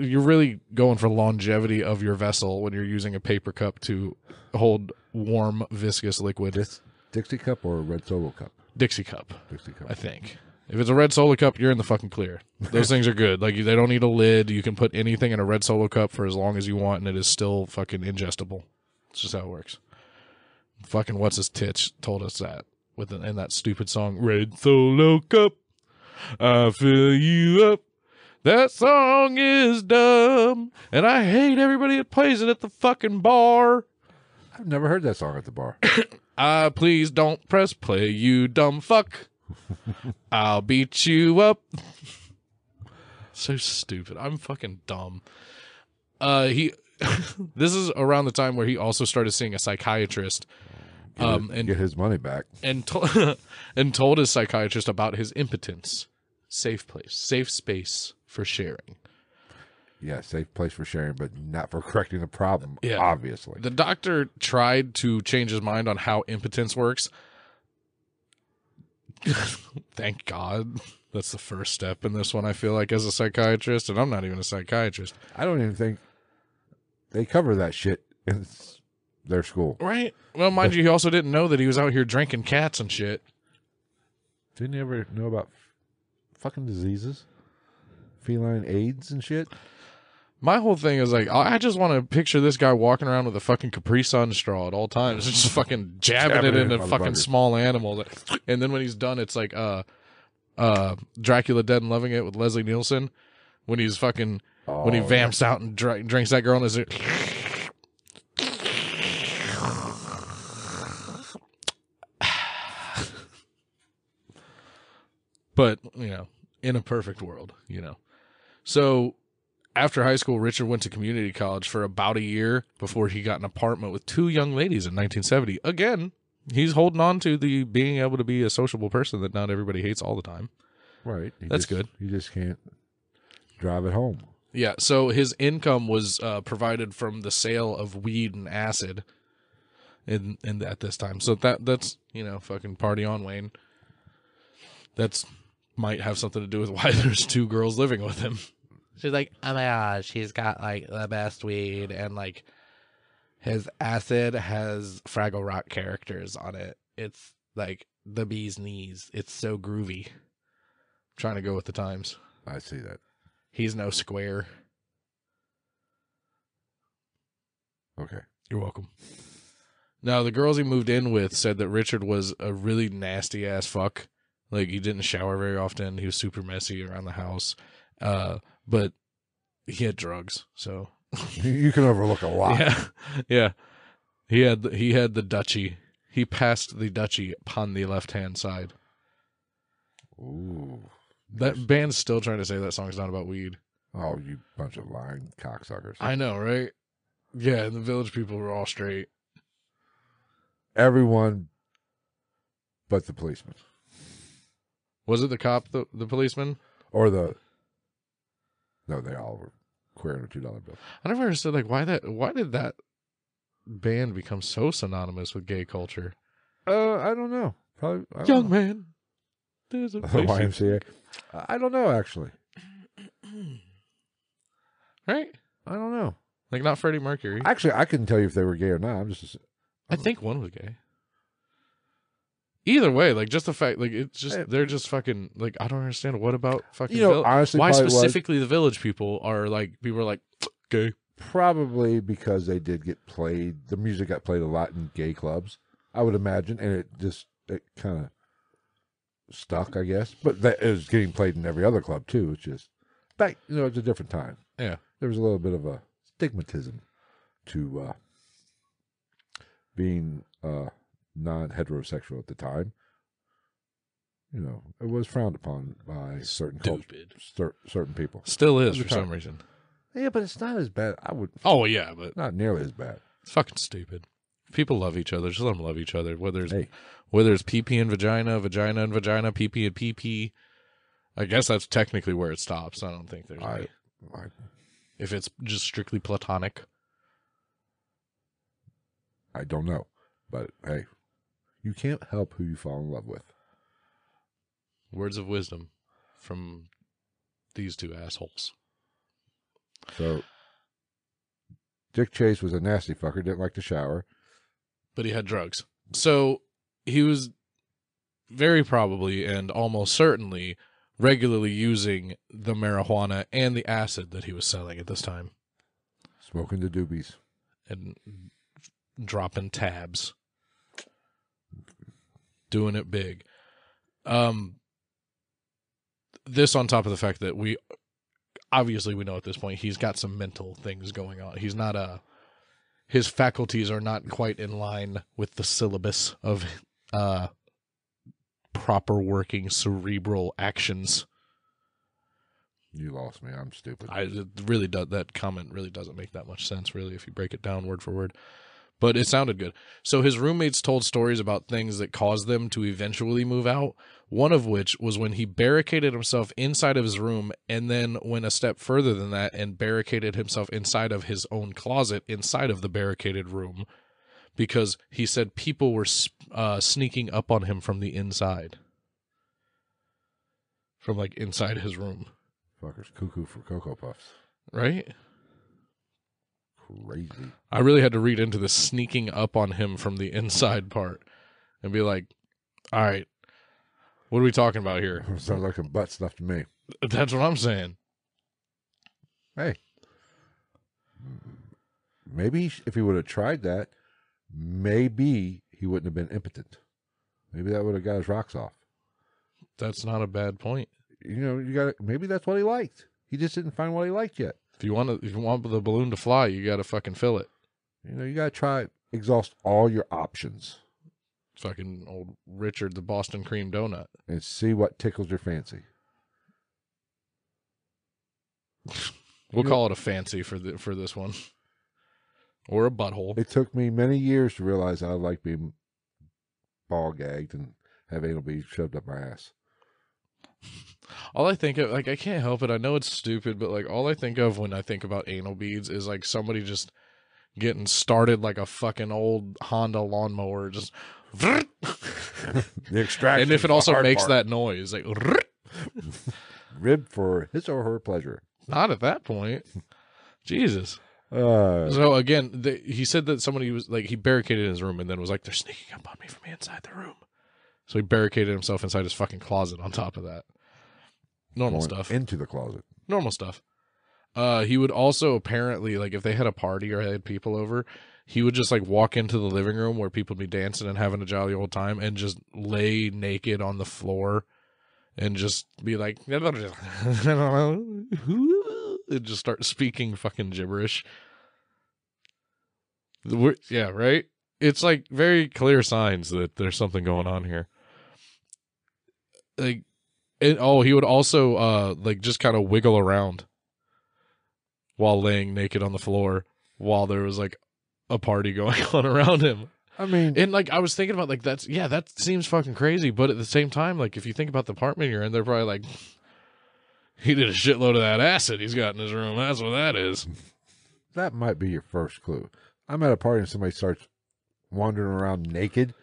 You're really going for longevity of your vessel when you're using a paper cup to hold warm, viscous liquid. Dixie cup or a red Solo cup? Dixie cup. Dixie cup. I think. If it's a red Solo cup, you're in the fucking clear. Those things are good. Like, they don't need a lid. You can put anything in a red Solo cup for as long as you want, and it is still fucking ingestible. It's just how it works. Fucking what's his titch told us that in that stupid song, Red Solo Cup, I fill you up. That song is dumb, and I hate everybody that plays it at the fucking bar. I've never heard that song at the bar. Please don't press play, you dumb fuck. I'll beat you up. So stupid. I'm fucking dumb. This is around the time where he also started seeing a psychiatrist. And get his money back. And told his psychiatrist about his impotence. Safe place. Safe space for sharing. Yeah, safe place for sharing, but not for correcting the problem, obviously. The doctor tried to change his mind on how impotence works. Thank God. That's the first step in this one, I feel like, as a psychiatrist, and I'm not even a psychiatrist. I don't even think they cover that shit in their school. Right? Well, mind you, he also didn't know that he was out here drinking cats and shit. Didn't he ever know about fucking diseases? Feline AIDS and shit? My whole thing is like, I just want to picture this guy walking around with a fucking Capri Sun straw at all times, just fucking jabbing it into fucking small animals. And then when he's done, it's like Dracula Dead and Loving It with Leslie Nielsen, when he's fucking when he vamps out and drinks that girl and is like, but in a perfect world, so. after high school, Richard went to community college for about a year before he got an apartment with two young ladies in 1970. Again, he's holding on to the being able to be a sociable person that not everybody hates all the time. Right. That's good. You just can't drive it home. Yeah, so his income was provided from the sale of weed and acid in at this time. So that's, you know, fucking party on, Wayne. That's might have something to do with why there's two girls living with him. She's like, oh my gosh, he's got like the best weed, and like his acid has Fraggle Rock characters on it. It's like the bee's knees. It's so groovy. I'm trying to go with the times. I see that. He's no square. Okay. You're welcome. Now, the girls he moved in with said that Richard was a really nasty ass fuck. Like, he didn't shower very often. He was super messy around the house. But he had drugs, so. You can overlook a lot. Yeah. Yeah. He had the duchy. He passed the duchy upon the left-hand side. Ooh. That band's still trying to say that song's not about weed. Oh, you bunch of lying cocksuckers. I know, right? Yeah, and the Village People were all straight. Everyone but the policeman. Was it the cop, the policeman? Or the... No, they all were queering a $2 bill. I never understood, like, why did that band become so synonymous with gay culture? I don't know. Probably, I don't Young know. Man. There's a YMCA. I don't know, actually. Right? I don't know. Like, not Freddie Mercury. Actually, I couldn't tell you if they were gay or not. I think one was gay. Either way, like, just the fact, like, it's just, they're just fucking, like, I don't understand. What about fucking, you know, honestly, why specifically the Village People are like, people are like, gay? Probably because they did get played, the music got played a lot in gay clubs, I would imagine, and it kind of stuck, I guess. But that is getting played in every other club too. It's just back, you know, it's a different time. Yeah, there was a little bit of a stigmatism to being non-heterosexual at the time. You know, it was frowned upon by certain people. Still is for some reason. Yeah, but it's not as bad. I would. Oh yeah, but not nearly as bad. It's fucking stupid. People love each other. Just let them love each other. Whether it's PP and vagina, vagina and vagina, PP and PP. I guess that's technically where it stops. I don't think there's any. If it's just strictly platonic. I don't know. But, hey, you can't help who you fall in love with. Words of wisdom from these two assholes. So, Dick Chase was a nasty fucker. Didn't like to shower. But he had drugs. So he was very probably and almost certainly regularly using the marijuana and the acid that he was selling at this time. Smoking the doobies. And dropping tabs. Doing it big. This on top of the fact that we know at this point he's got some mental things going on. He's not a... His faculties are not quite in line with the syllabus of proper working cerebral actions. You lost me. I'm stupid. That comment really doesn't make that much sense, really, if you break it down word for word. But it sounded good. So his roommates told stories about things that caused them to eventually move out, one of which was when he barricaded himself inside of his room and then went a step further than that and barricaded himself inside of his own closet inside of the barricaded room because he said people were sneaking up on him from the inside. From, like, inside his room. Fuckers cuckoo for Cocoa Puffs. Right? Crazy. I really had to read into the sneaking up on him from the inside part and be like, all right, what are we talking about here? Sounds like some butt stuff to me. That's what I'm saying. Hey, maybe if he would have tried that, maybe he wouldn't have been impotent. Maybe that would have got his rocks off. That's not a bad point. You know, maybe that's what he liked. He just didn't find what he liked yet. If you want the balloon to fly, you got to fucking fill it. You know, you got to try exhaust all your options. Fucking old Richard, the Boston cream donut. And see what tickles your fancy. We'll call it a fancy for this one, or a butthole. It took me many years to realize I like being ball gagged and have anal beads shoved up my ass. All I think of, like, I can't help it. I know it's stupid, but like, all I think of when I think about anal beads is like somebody just getting started like a fucking old Honda lawnmower, just the extraction. And if it also makes that noise, like rib for his or her pleasure. Not at that point. Jesus. So again, he said that somebody was like, he barricaded his room and then was like, they're sneaking up on me from inside the room. So he barricaded himself inside his fucking closet on top of that. Normal stuff. Into the closet. Normal stuff. He would also apparently, like, if they had a party or had people over, he would just like walk into the living room where people would be dancing and having a jolly old time and just lay naked on the floor and just be like, and just start speaking fucking gibberish. Yeah, right? It's like very clear signs that there's something going on here. Like, and, oh, he would also like just kind of wiggle around while laying naked on the floor while there was like a party going on around him. I mean, and like, I was thinking about like, that's, yeah, that seems fucking crazy. But at the same time, like, if you think about the apartment you're in, they're probably like, he did a shitload of that acid he's got in his room. That's what that is. That might be your first clue. I'm at a party and somebody starts wandering around naked.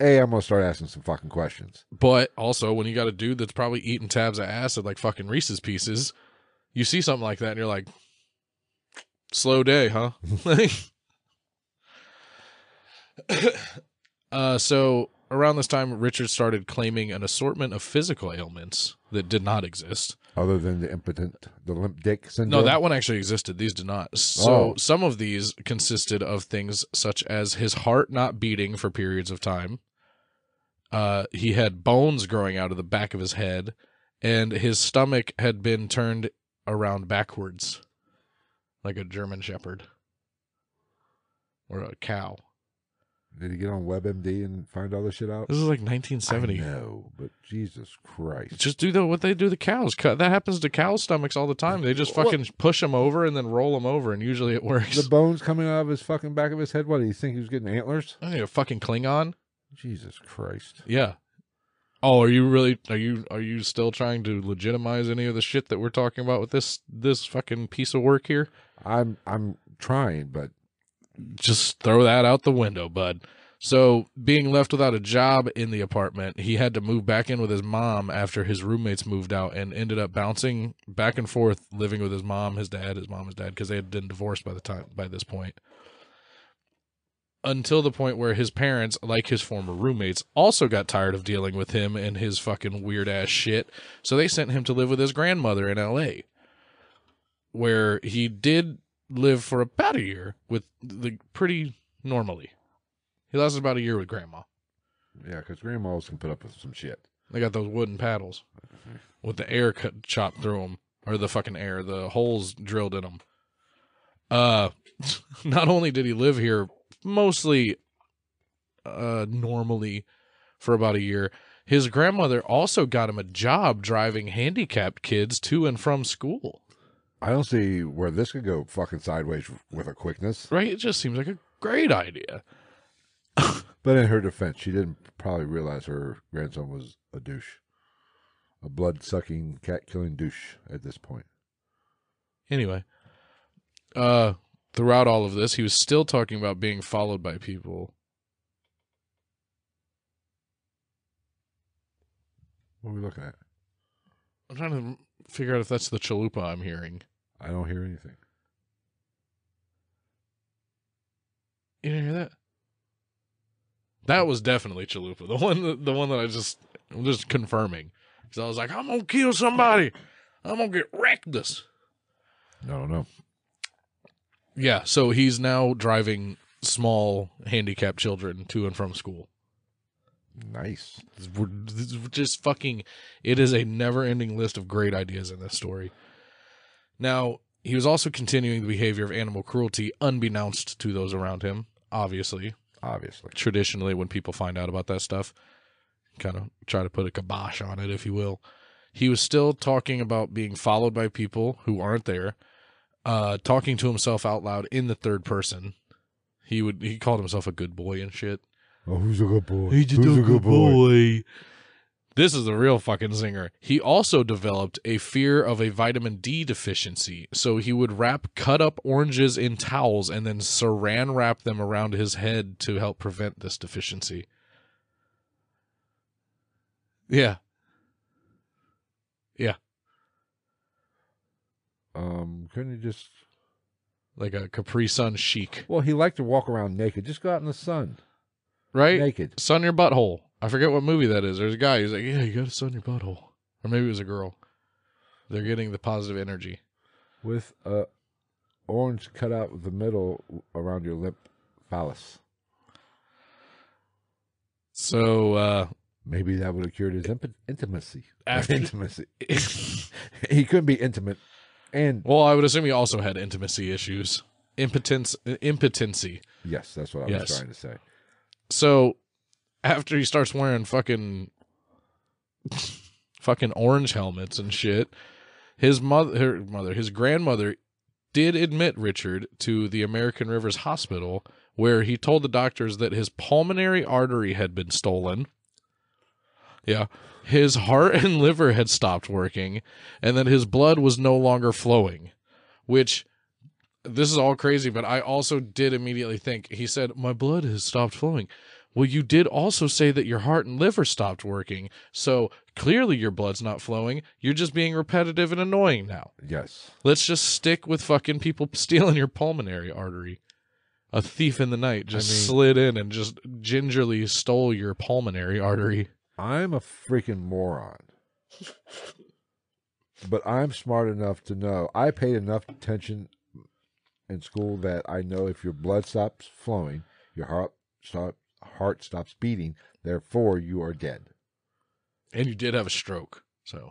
Hey, I'm going to start asking some fucking questions. But also when you got a dude that's probably eating tabs of acid, like fucking Reese's Pieces, you see something like that and you're like, slow day, huh? So around this time, Richard started claiming an assortment of physical ailments that did not exist. Other than the impotent, the limp dick syndrome? No, that one actually existed. These did not. So some of these consisted of things such as his heart not beating for periods of time. He had bones growing out of the back of his head, and his stomach had been turned around backwards like a German shepherd or a cow. Did he get on WebMD and find all this shit out? This is like 1970. No, but Jesus Christ. Just do what they do to cows. That happens to cow stomachs all the time. They just fucking push them over and then roll them over, and usually it works. The bones coming out of his fucking back of his head? What, do you think he was getting antlers? Oh, you're a fucking Klingon? Jesus Christ. Yeah. Oh, are you really, are you still trying to legitimize any of the shit that we're talking about with this fucking piece of work here? I'm trying, but just throw that out the window, bud. So being left without a job in the apartment, he had to move back in with his mom after his roommates moved out and ended up bouncing back and forth, living with his mom, his dad, because they had been divorced by this point. Until the point where his parents, like his former roommates, also got tired of dealing with him and his fucking weird ass shit. So they sent him to live with his grandmother in LA, where he did live for about a year with pretty normally. He lasted about a year with grandma. Yeah, because grandmas can put up with some shit. They got those wooden paddles with the air chopped through them, or the fucking air, the holes drilled in them. Not only did he live here mostly normally for about a year, his grandmother also got him a job driving handicapped kids to and from school. I don't see where this could go fucking sideways with a quickness. Right? It just seems like a great idea. But in her defense, she didn't probably realize her grandson was a douche. A blood-sucking, cat-killing douche at this point. Anyway, throughout all of this, he was still talking about being followed by people. What are we looking at? I'm trying to figure out if that's the chalupa I'm hearing. I don't hear anything. You didn't hear that? That was definitely chalupa. The one that I'm just confirming. Because I was like, I'm going to kill somebody. I'm going to get wrecked this. No, no. Yeah, so he's now driving small handicapped children to and from school. Nice. Just fucking, it is a never-ending list of great ideas in this story. Now, he was also continuing the behavior of animal cruelty unbeknownst to those around him, obviously. Obviously. Traditionally, when people find out about that stuff, kind of try to put a kibosh on it, if you will. He was still talking about being followed by people who aren't there, talking to himself out loud in the third person. He called himself a good boy and shit. Oh, who's a good boy? He's just a good boy. This is the real fucking zinger. He also developed a fear of a vitamin D deficiency, so he would wrap cut up oranges in towels and then saran wrap them around his head to help prevent this deficiency. Yeah. Yeah. Couldn't he just... Like a Capri Sun chic. Well, he liked to walk around naked. Just go out in the sun. Right? Naked. Sun your butthole. I forget what movie that is. There's a guy who's like, yeah, you gotta sun your butthole. Or maybe it was a girl. They're getting the positive energy. With an orange cut out of the middle around your lip phallus. So, maybe that would have cured his intimacy. Intimacy. He couldn't be intimate. And well, I would assume he also had intimacy issues. Impotency. Yes, that's what I was trying to say. So, after he starts wearing fucking orange helmets and shit, his grandmother did admit Richard to the American Rivers Hospital, where he told the doctors that his pulmonary artery had been stolen. Yeah. His heart and liver had stopped working, and that his blood was no longer flowing, which... This is all crazy, but I also did immediately think, he said, my blood has stopped flowing. Well, you did also say that your heart and liver stopped working, so clearly your blood's not flowing. You're just being repetitive and annoying now. Yes. Let's just stick with fucking people stealing your pulmonary artery. A thief in the night just slid in and just gingerly stole your pulmonary artery. I'm a freaking moron. But I'm smart enough to know. I paid enough attention in school that I know if your blood stops flowing, your heart stops beating, therefore you are dead. And you did have a stroke, so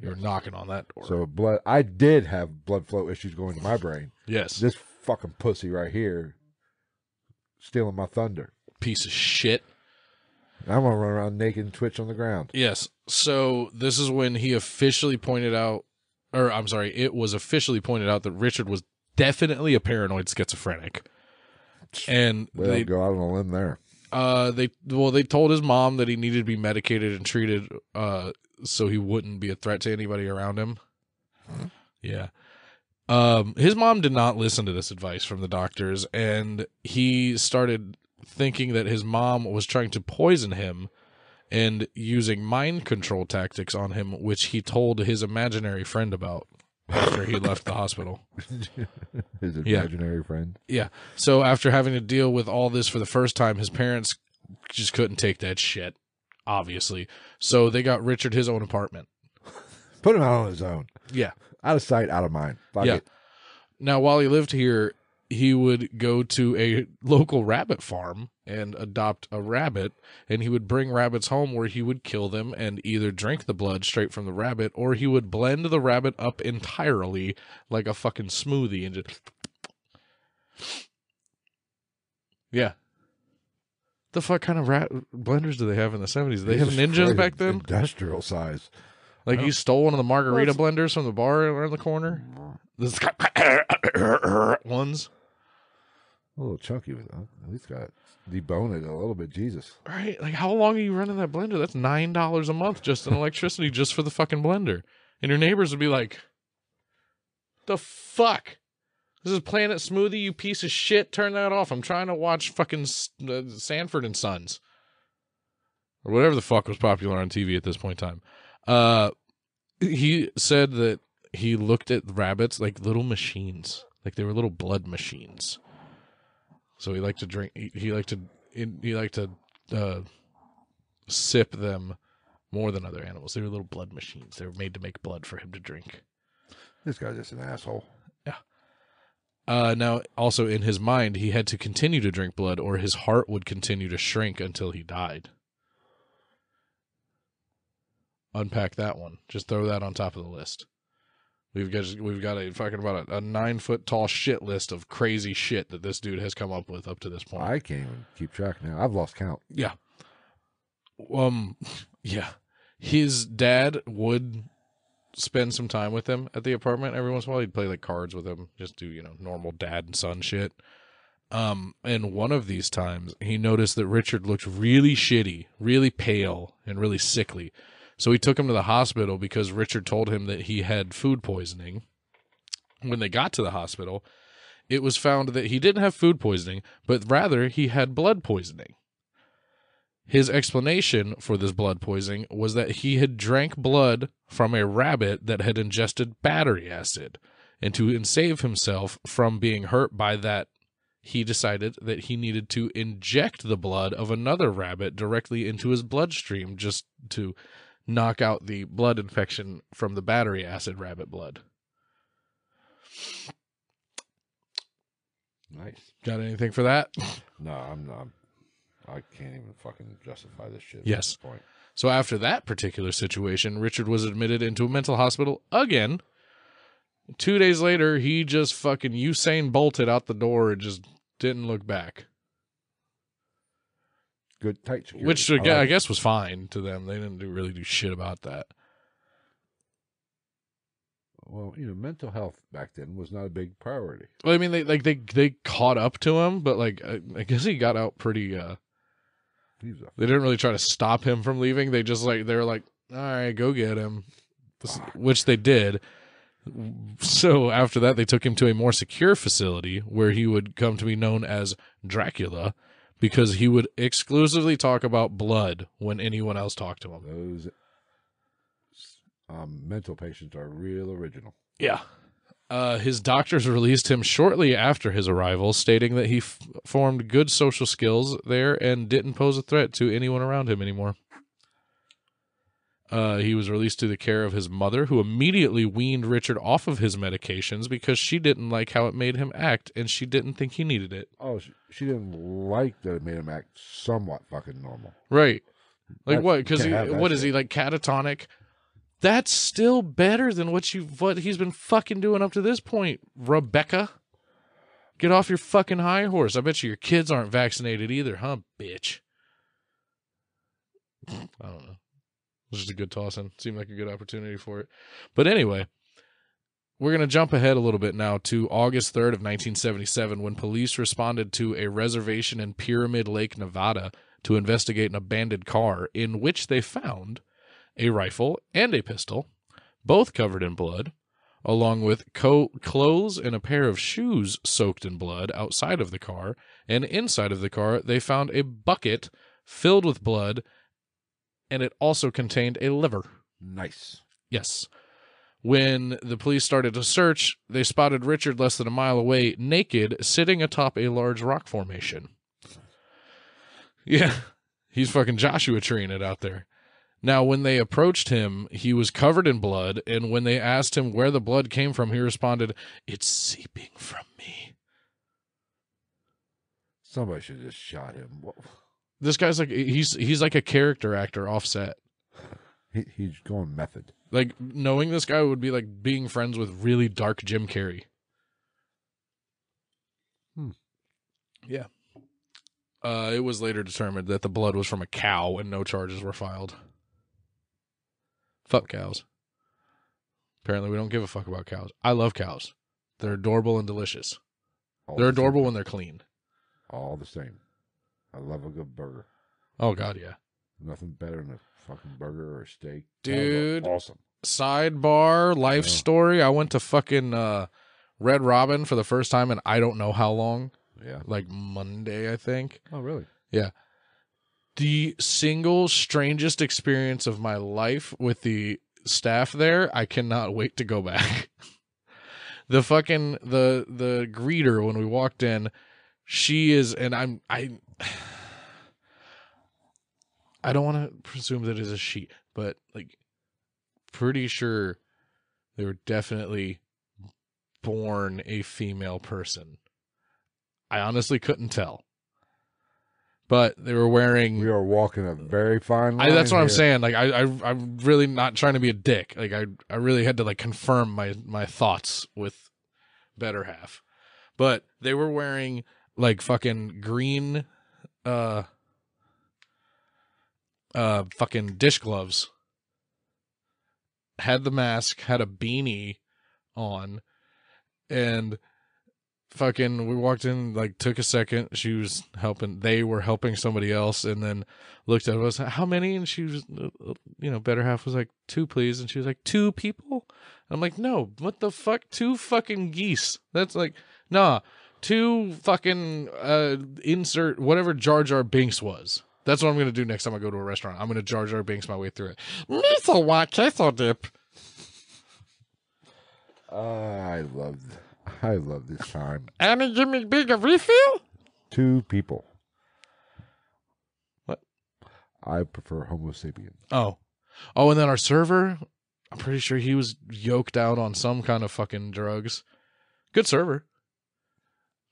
you're knocking on that door. So I did have blood flow issues going to my brain. Yes. This fucking pussy right here stealing my thunder. Piece of shit. I'm gonna run around naked and twitch on the ground. Yes. So this is when he officially pointed out, or I'm sorry, it was officially pointed out that Richard was definitely a paranoid schizophrenic. And they go out on a limb there. They told his mom that he needed to be medicated and treated so he wouldn't be a threat to anybody around him. Huh? Yeah. His mom did not listen to this advice from the doctors, and he started thinking that his mom was trying to poison him and using mind control tactics on him, which he told his imaginary friend about after he left the hospital. His imaginary friend? Yeah. So after having to deal with all this for the first time, his parents just couldn't take that shit, obviously. So they got Richard his own apartment. Put him out on his own. Yeah. Out of sight, out of mind. Fuck it. Now, while he lived here, he would go to a local rabbit farm and adopt a rabbit, and he would bring rabbits home where he would kill them and either drink the blood straight from the rabbit, or he would blend the rabbit up entirely like a fucking smoothie and just... Yeah. The fuck kind of blenders do they have in the 70s? They have ninjas back then? Industrial size. Like you stole one of the margarita blenders from the bar around the corner? This ones. A little chunky with that. At least got deboned a little bit. Jesus. Right? Like, how long are you running that blender? That's $9 a month just in electricity just for the fucking blender. And your neighbors would be like, the fuck? This is Planet Smoothie, you piece of shit. Turn that off. I'm trying to watch fucking Sanford and Sons. Or whatever the fuck was popular on TV at this point in time. He said that he looked at rabbits like little machines. Like they were little blood machines. So he liked to drink. He liked to sip them more than other animals. They were little blood machines. They were made to make blood for him to drink. This guy's just an asshole. Yeah. Now, also in his mind, he had to continue to drink blood, or his heart would continue to shrink until he died. Unpack that one. Just throw that on top of the list. We've got a fucking about a 9-foot tall shit list of crazy shit that this dude has come up with up to this point. I can't even keep track now. I've lost count. Yeah. His dad would spend some time with him at the apartment. Every once in a while, he'd play like cards with him, just do, you know, normal dad and son shit. And one of these times, he noticed that Richard looked really shitty, really pale, and really sickly. So he took him to the hospital because Richard told him that he had food poisoning. When they got to the hospital, it was found that he didn't have food poisoning, but rather he had blood poisoning. His explanation for this blood poisoning was that he had drank blood from a rabbit that had ingested battery acid, and to save himself from being hurt by that, he decided that he needed to inject the blood of another rabbit directly into his bloodstream just to knock out the blood infection from the battery acid rabbit blood. Nice. Got anything for that? No, I'm not. I can't even fucking justify this shit at this point. So after that particular situation, Richard was admitted into a mental hospital again. 2 days later, he just fucking Usain bolted out the door and just didn't look back. Good tight security. Which I guess was fine to them. They didn't really do shit about that. Well, you know, mental health back then was not a big priority. Well, I mean, they caught up to him, but like I guess he got out pretty. They didn't really try to stop him from leaving. They just they were like, all right, go get him, which they did. So after that, they took him to a more secure facility where he would come to be known as Dracula, because he would exclusively talk about blood when anyone else talked to him. Those mental patients are real original. Yeah. His doctors released him shortly after his arrival, stating that he formed good social skills there and didn't pose a threat to anyone around him anymore. He was released to the care of his mother, who immediately weaned Richard off of his medications because she didn't like how it made him act, and she didn't think he needed it. Oh, she didn't like that it made him act somewhat fucking normal. Right. Like that's, what? Because what is he, like catatonic? That's still better than what he's been fucking doing up to this point, Rebecca. Get off your fucking high horse. I bet you your kids aren't vaccinated either, huh, bitch? I don't know. It was just a good toss-in. Seemed like a good opportunity for it. But anyway, we're going to jump ahead a little bit now to August 3rd of 1977, when police responded to a reservation in Pyramid Lake, Nevada, to investigate an abandoned car in which they found a rifle and a pistol, both covered in blood, along with clothes and a pair of shoes soaked in blood outside of the car. And inside of the car, they found a bucket filled with blood, and it also contained a liver. Nice. Yes. When the police started to search, they spotted Richard less than a mile away, naked, sitting atop a large rock formation. Yeah, he's fucking Joshua treeing it out there. Now, when they approached him, he was covered in blood, and when they asked him where the blood came from, he responded, "It's seeping from me." Somebody should have just shot him. Whoa. This guy's like, he's like a character actor offset. He's going method. Like, knowing this guy would be like being friends with really dark Jim Carrey. Hmm. Yeah. It was later determined that the blood was from a cow, and no charges were filed. Fuck cows. Apparently we don't give a fuck about cows. I love cows. They're adorable and delicious. They're adorable when they're clean. All the same. I love a good burger. Oh, God, yeah. Nothing better than a fucking burger or a steak. Dude. Awesome. Sidebar, life story. I went to fucking Red Robin for the first time in I don't know how long. Yeah. Like Monday, I think. Oh, really? Yeah. The single strangest experience of my life with the staff there. I cannot wait to go back. The fucking, the greeter, when we walked in, she is, and I don't want to presume that it is a she, but like pretty sure they were definitely born a female person. I honestly couldn't tell. But they were wearing... We are walking a very fine line. That's what here. I'm saying. Like, I'm really not trying to be a dick. Like, I really had to, like, confirm my thoughts with better half. But they were wearing, like, fucking green fucking dish gloves. had the mask, had a beanie on, and fucking we walked in, like took a second. She was helping, they were helping somebody else, and then looked at us, how many? And she was, you know, better half was like, two please. And she was like, two people? And I'm like, no, what the fuck? Two fucking geese. That's like, nah, two fucking insert whatever Jar Jar Binks was. That's what I'm going to do next time I go to a restaurant. I'm going to Jar Jar Binks my way through it. Missile watch, missile dip. I love this time. Annie, give me big a refill? Two people. What? I prefer Homo sapien. Oh. Oh, and then our server, I'm pretty sure he was yoked out on some kind of fucking drugs. Good server.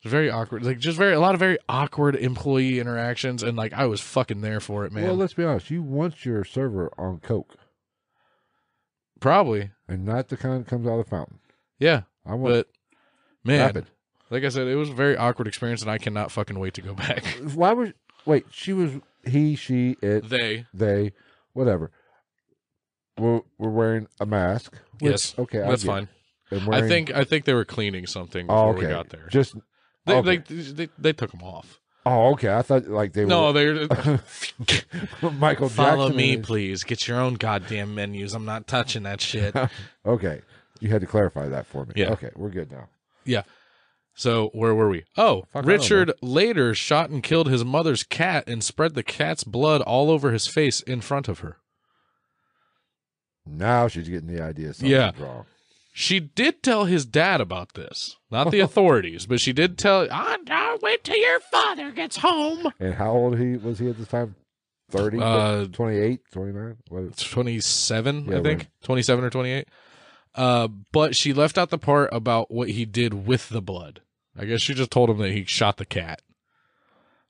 Very awkward, like just very a lot of very awkward employee interactions, and like I was fucking there for it, man. Well, let's be honest, you want your server on coke, probably, and not the kind that comes out of the fountain. Yeah, I want, but man, rapid. Like I said, it was a very awkward experience, and I cannot fucking wait to go back. Why was wait? She was he, she, it, they, whatever. We're wearing a mask. Which, yes, okay, that's fine. Wearing... I think they were cleaning something before we got there. Just. Okay. They took them off. Oh, okay. I thought like they were. No, they're Michael Jackson. Follow me, please. Get your own goddamn menus. I'm not touching that shit. Okay. You had to clarify that for me. Yeah. Okay. We're good now. Yeah. So where were we? Oh, fuck, Richard later shot and killed his mother's cat and spread the cat's blood all over his face in front of her. Now she's getting the idea something's wrong. She did tell his dad about this. Not the authorities, but she did tell... I'll wait till your father gets home. And how old was he at this time? 30? 28? 29? What? 27, yeah, I think. 27 or 28. But she left out the part about what he did with the blood. I guess she just told him that he shot the cat.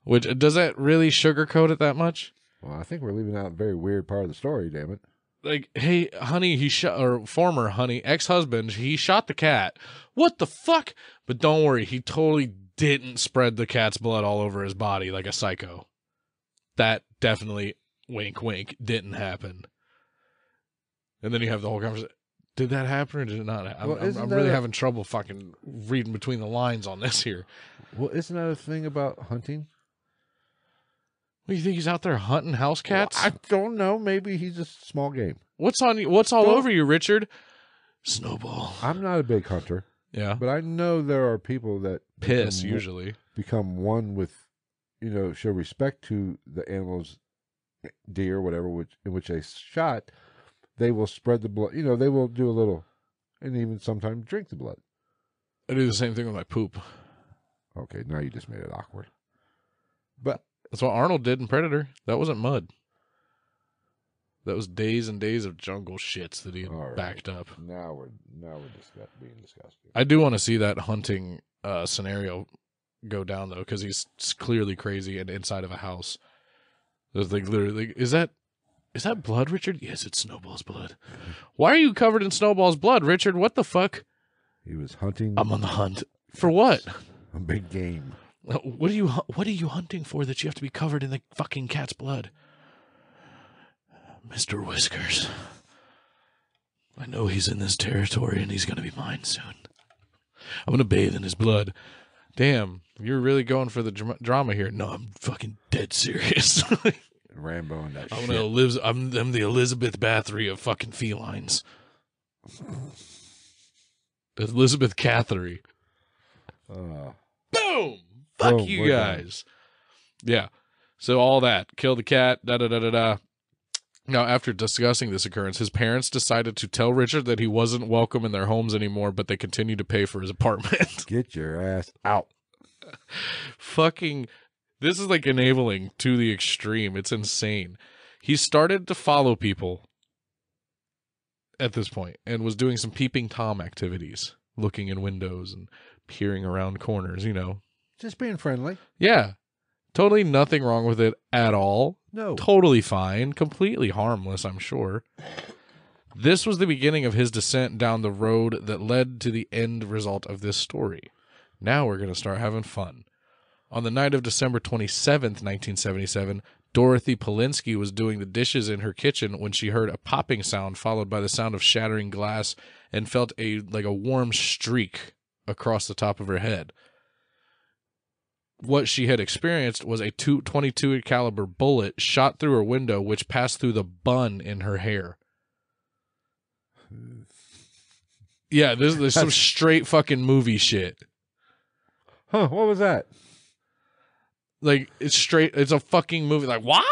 Which, does that really sugarcoat it that much? Well, I think we're leaving out a very weird part of the story, damn it. Like, hey, honey, he shot, or former honey, ex-husband, he shot the cat. What the fuck? But don't worry, he totally didn't spread the cat's blood all over his body like a psycho. That definitely, wink, wink, didn't happen. And then you have the whole conversation. Did that happen or did it not happen? Well, I'm really having trouble fucking reading between the lines on this here. Well, isn't that a thing about hunting? What, you think he's out there hunting house cats? Well, I don't know. Maybe he's just small game. What's on you? What's all over you, Richard? Snowball. I'm not a big hunter. Yeah, but I know there are people that become one with, you know, show respect to the animals, deer, whatever, in which they shot. They will spread the blood. You know, they will do a little, and even sometimes drink the blood. I do the same thing with my poop. Okay, now you just made it awkward. But. That's what Arnold did in Predator. That wasn't mud. That was days and days of jungle shits that he had backed up. Now we're being disgusting. I do want to see that hunting scenario go down, though, because he's clearly crazy and inside of a house. There's like literally, is that blood, Richard? Yes, it's Snowball's blood. Why are you covered in Snowball's blood, Richard? What the fuck? He was hunting. I'm on the hunt for what? A big game. What are you hunting for that you have to be covered in the fucking cat's blood? Mr. Whiskers. I know he's in this territory and he's going to be mine soon. I'm going to bathe in his blood. Damn, you're really going for the drama here. No, I'm fucking dead serious. Rambo and that shit. I'm the Elizabeth Bathory of fucking felines. Elizabeth Cathery. Boom! Fuck you guys. Down. Yeah. So all that. Kill the cat. Da-da-da-da-da. Now, after discussing this occurrence, his parents decided to tell Richard that he wasn't welcome in their homes anymore, but they continued to pay for his apartment. Get your ass out. Fucking. This is like enabling to the extreme. It's insane. He started to follow people at this point and was doing some peeping Tom activities, looking in windows and peering around corners, you know. Just being friendly. Yeah. Totally nothing wrong with it at all. No. Totally fine. Completely harmless, I'm sure. This was the beginning of his descent down the road that led to the end result of this story. Now we're going to start having fun. On the night of December 27th, 1977, Dorothy Polinsky was doing the dishes in her kitchen when she heard a popping sound followed by the sound of shattering glass and felt a warm streak across the top of her head. What she had experienced was a .22 caliber bullet shot through her window, which passed through the bun in her hair. Yeah, there's some straight fucking movie shit. Huh, what was that? It's a fucking movie. Like, what?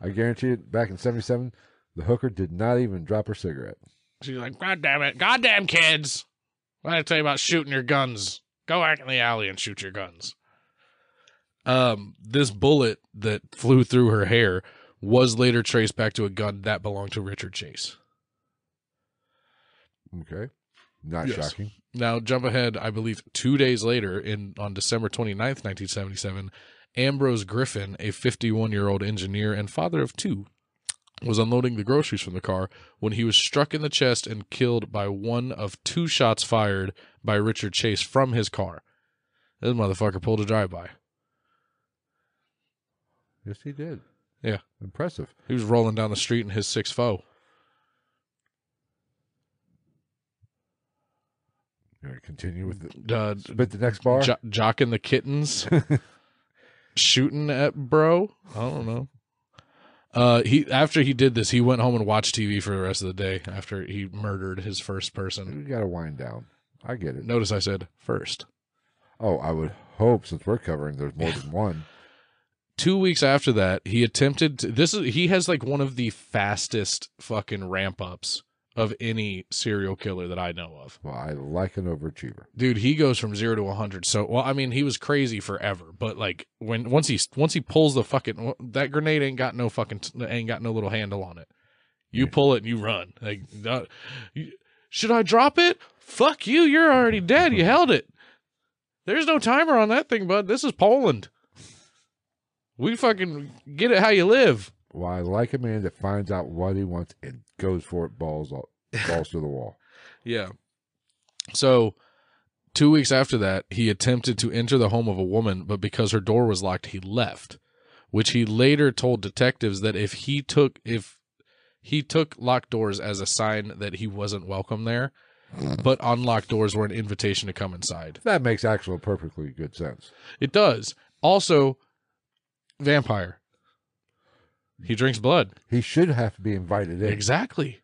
I guarantee it, back in 77, the hooker did not even drop her cigarette. She's like, God damn it. Goddamn kids. What did I tell you about shooting your guns? Go out in the alley and shoot your guns. This bullet that flew through her hair was later traced back to a gun that belonged to Richard Chase. Okay. Not shocking. Now, jump ahead, I believe 2 days later, on December 29th, 1977, Ambrose Griffin, a 51-year-old engineer and father of two, was unloading the groceries from the car when he was struck in the chest and killed by one of two shots fired by Richard Chase from his car. This motherfucker pulled a drive-by. Yes, he did. Yeah. Impressive. He was rolling down the street in his 6.4. Continue with the next bar. Jocking the kittens, shooting at bro. I don't know. After he did this, he went home and watched TV for the rest of the day. After he murdered his first person, you got to wind down. I get it. Notice I said first. Oh, I would hope, since we're covering, there's more than one. 2 weeks after that, he attempted. He has one of the fastest fucking ramp ups of any serial killer that I know of. Well, I like an overachiever. Dude, he goes from 0 to 100. So, he was crazy forever, but once he pulls the fucking, that grenade ain't got no little handle on it. You pull it and you run. Should I drop it? Fuck you. You're already dead. You held it. There's no timer on that thing, bud. This is Poland. We fucking get it how you live. Well, I like a man that finds out what he wants and goes for it, balls to the wall. Yeah. So 2 weeks after that, he attempted to enter the home of a woman, but because her door was locked, he left, which he later told detectives that if he took locked doors as a sign that he wasn't welcome there, but unlocked doors were an invitation to come inside. That makes actual perfectly good sense. It does. Also, vampire. He drinks blood. He should have to be invited in. Exactly.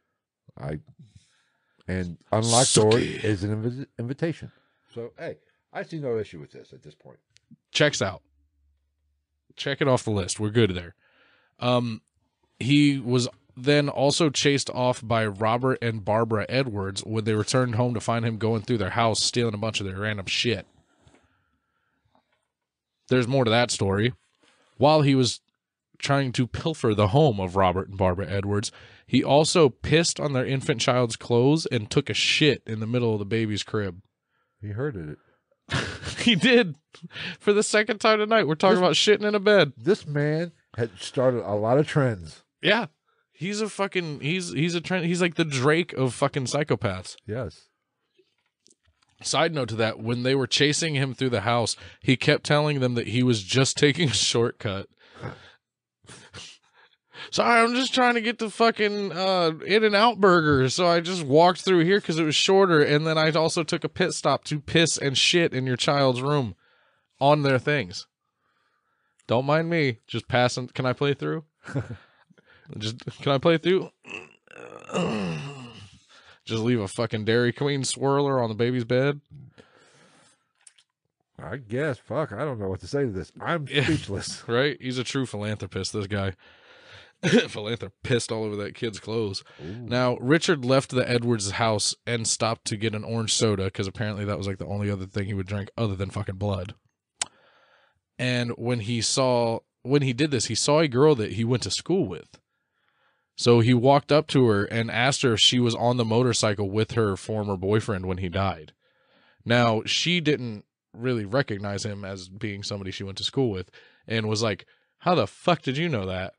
And unlocked door is an invitation. So, hey, I see no issue with this at this point. Checks out. Check it off the list. We're good there. He was then also chased off by Robert and Barbara Edwards when they returned home to find him going through their house, stealing a bunch of their random shit. There's more to that story. While he was trying to pilfer the home of Robert and Barbara Edwards, he also pissed on their infant child's clothes and took a shit in the middle of the baby's crib. He heard it. He did. For the second time tonight, we're talking about shitting in a bed. This man had started a lot of trends. Yeah. He's a fucking, he's a trend. He's like the Drake of fucking psychopaths. Yes. Side note to that, when they were chasing him through the house, he kept telling them that he was just taking a shortcut. Sorry, I'm just trying to get the fucking In-N-Out burger, so I just walked through here because it was shorter, and then I also took a pit stop to piss and shit in your child's room on their things. Don't mind me, just passing. Can I play through? Can I play through? Just leave a fucking Dairy Queen swirler on the baby's bed. I guess. Fuck, I don't know what to say to this. I'm speechless. Right? He's a true philanthropist, this guy. Philanthropist all over that kid's clothes. Ooh. Now, Richard left the Edwards house and stopped to get an orange soda because apparently that was the only other thing he would drink other than fucking blood. And when he did this, he saw a girl that he went to school with. So he walked up to her and asked her if she was on the motorcycle with her former boyfriend when he died. Now, she didn't really recognize him as being somebody she went to school with and was like, how the fuck did you know that?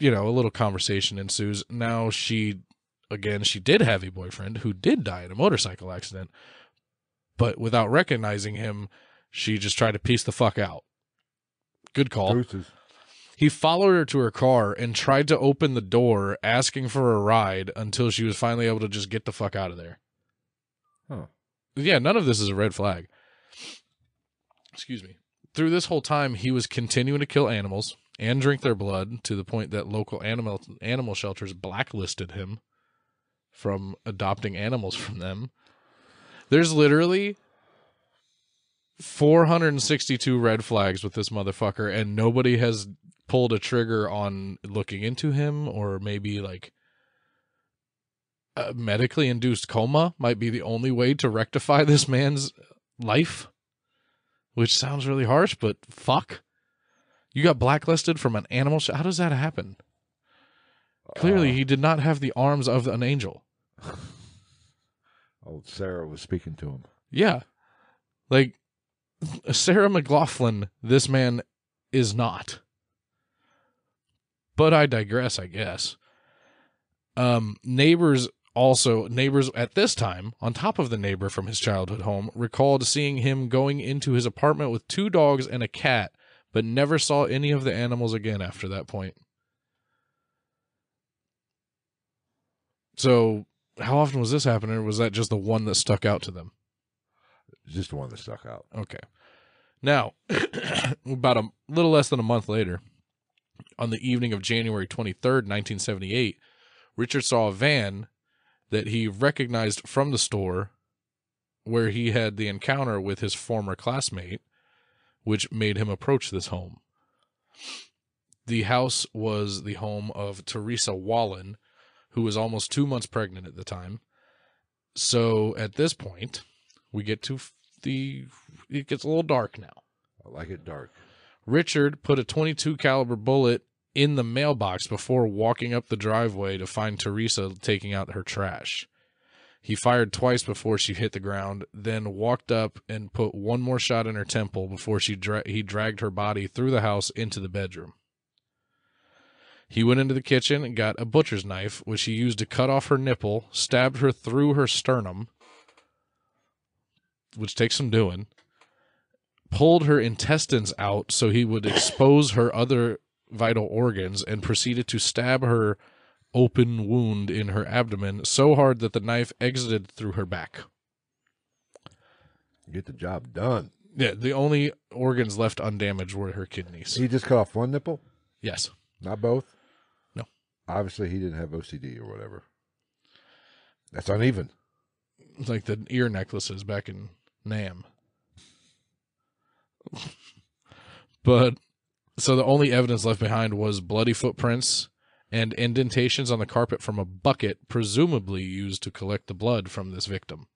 You know, a little conversation ensues. Now she did have a boyfriend who did die in a motorcycle accident, but without recognizing him, she just tried to piece the fuck out. Good call. Deuces. He followed her to her car and tried to open the door, asking for a ride until she was finally able to just get the fuck out of there. Huh. Yeah, none of this is a red flag. Excuse me. Through this whole time, he was continuing to kill animals and drink their blood to the point that local animal shelters blacklisted him from adopting animals from them. There's literally 462 red flags with this motherfucker, and nobody has pulled a trigger on looking into him, or maybe like a medically induced coma might be the only way to rectify this man's life, which sounds really harsh, but fuck. You got blacklisted from an animal show. How does that happen? Clearly, he did not have the arms of an angel. Old Sarah was speaking to him. Yeah. Like, Sarah McLaughlin, this man is not. But I digress, I guess. Neighbors at this time, on top of the neighbor from his childhood home, recalled seeing him going into his apartment with 2 dogs and a cat, but never saw any of the animals again after that point. So, how often was this happening, or was that just the one that stuck out to them? Just the one that stuck out. Okay. Now, about a little less than a month later, on the evening of January 23rd, 1978, Richard saw a van that he recognized from the store where he had the encounter with his former classmate, which made him approach this home. The house was the home of Teresa Wallin, who was almost 2 months pregnant at the time. So at this point, we get to it gets a little dark now. I like it dark. Richard put a .22 caliber bullet in the mailbox before walking up the driveway to find Teresa taking out her trash. He fired twice before she hit the ground, then walked up and put one more shot in her temple before he dragged her body through the house into the bedroom. He went into the kitchen and got a butcher's knife, which he used to cut off her nipple, stabbed her through her sternum, which takes some doing, pulled her intestines out so he would expose her other vital organs, and proceeded to stab her open wound in her abdomen so hard that the knife exited through her back. Get the job done. Yeah, the only organs left undamaged were her kidneys. He just cut off one nipple? Yes. Not both? No. Obviously, he didn't have OCD or whatever. That's uneven. It's like the ear necklaces back in NAMM. But, so the only evidence left behind was bloody footprints and indentations on the carpet from a bucket, presumably used to collect the blood from this victim.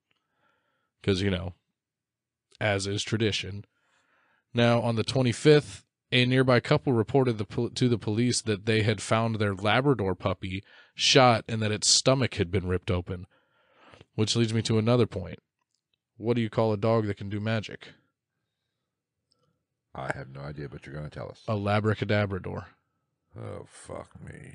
Because, you know, as is tradition. Now, on the 25th, a nearby couple reported to the police that they had found their Labrador puppy shot and that its stomach had been ripped open. Which leads me to another point. What do you call a dog that can do magic? I have no idea, but you're going to tell us. A Labracadabrador. Oh, fuck me.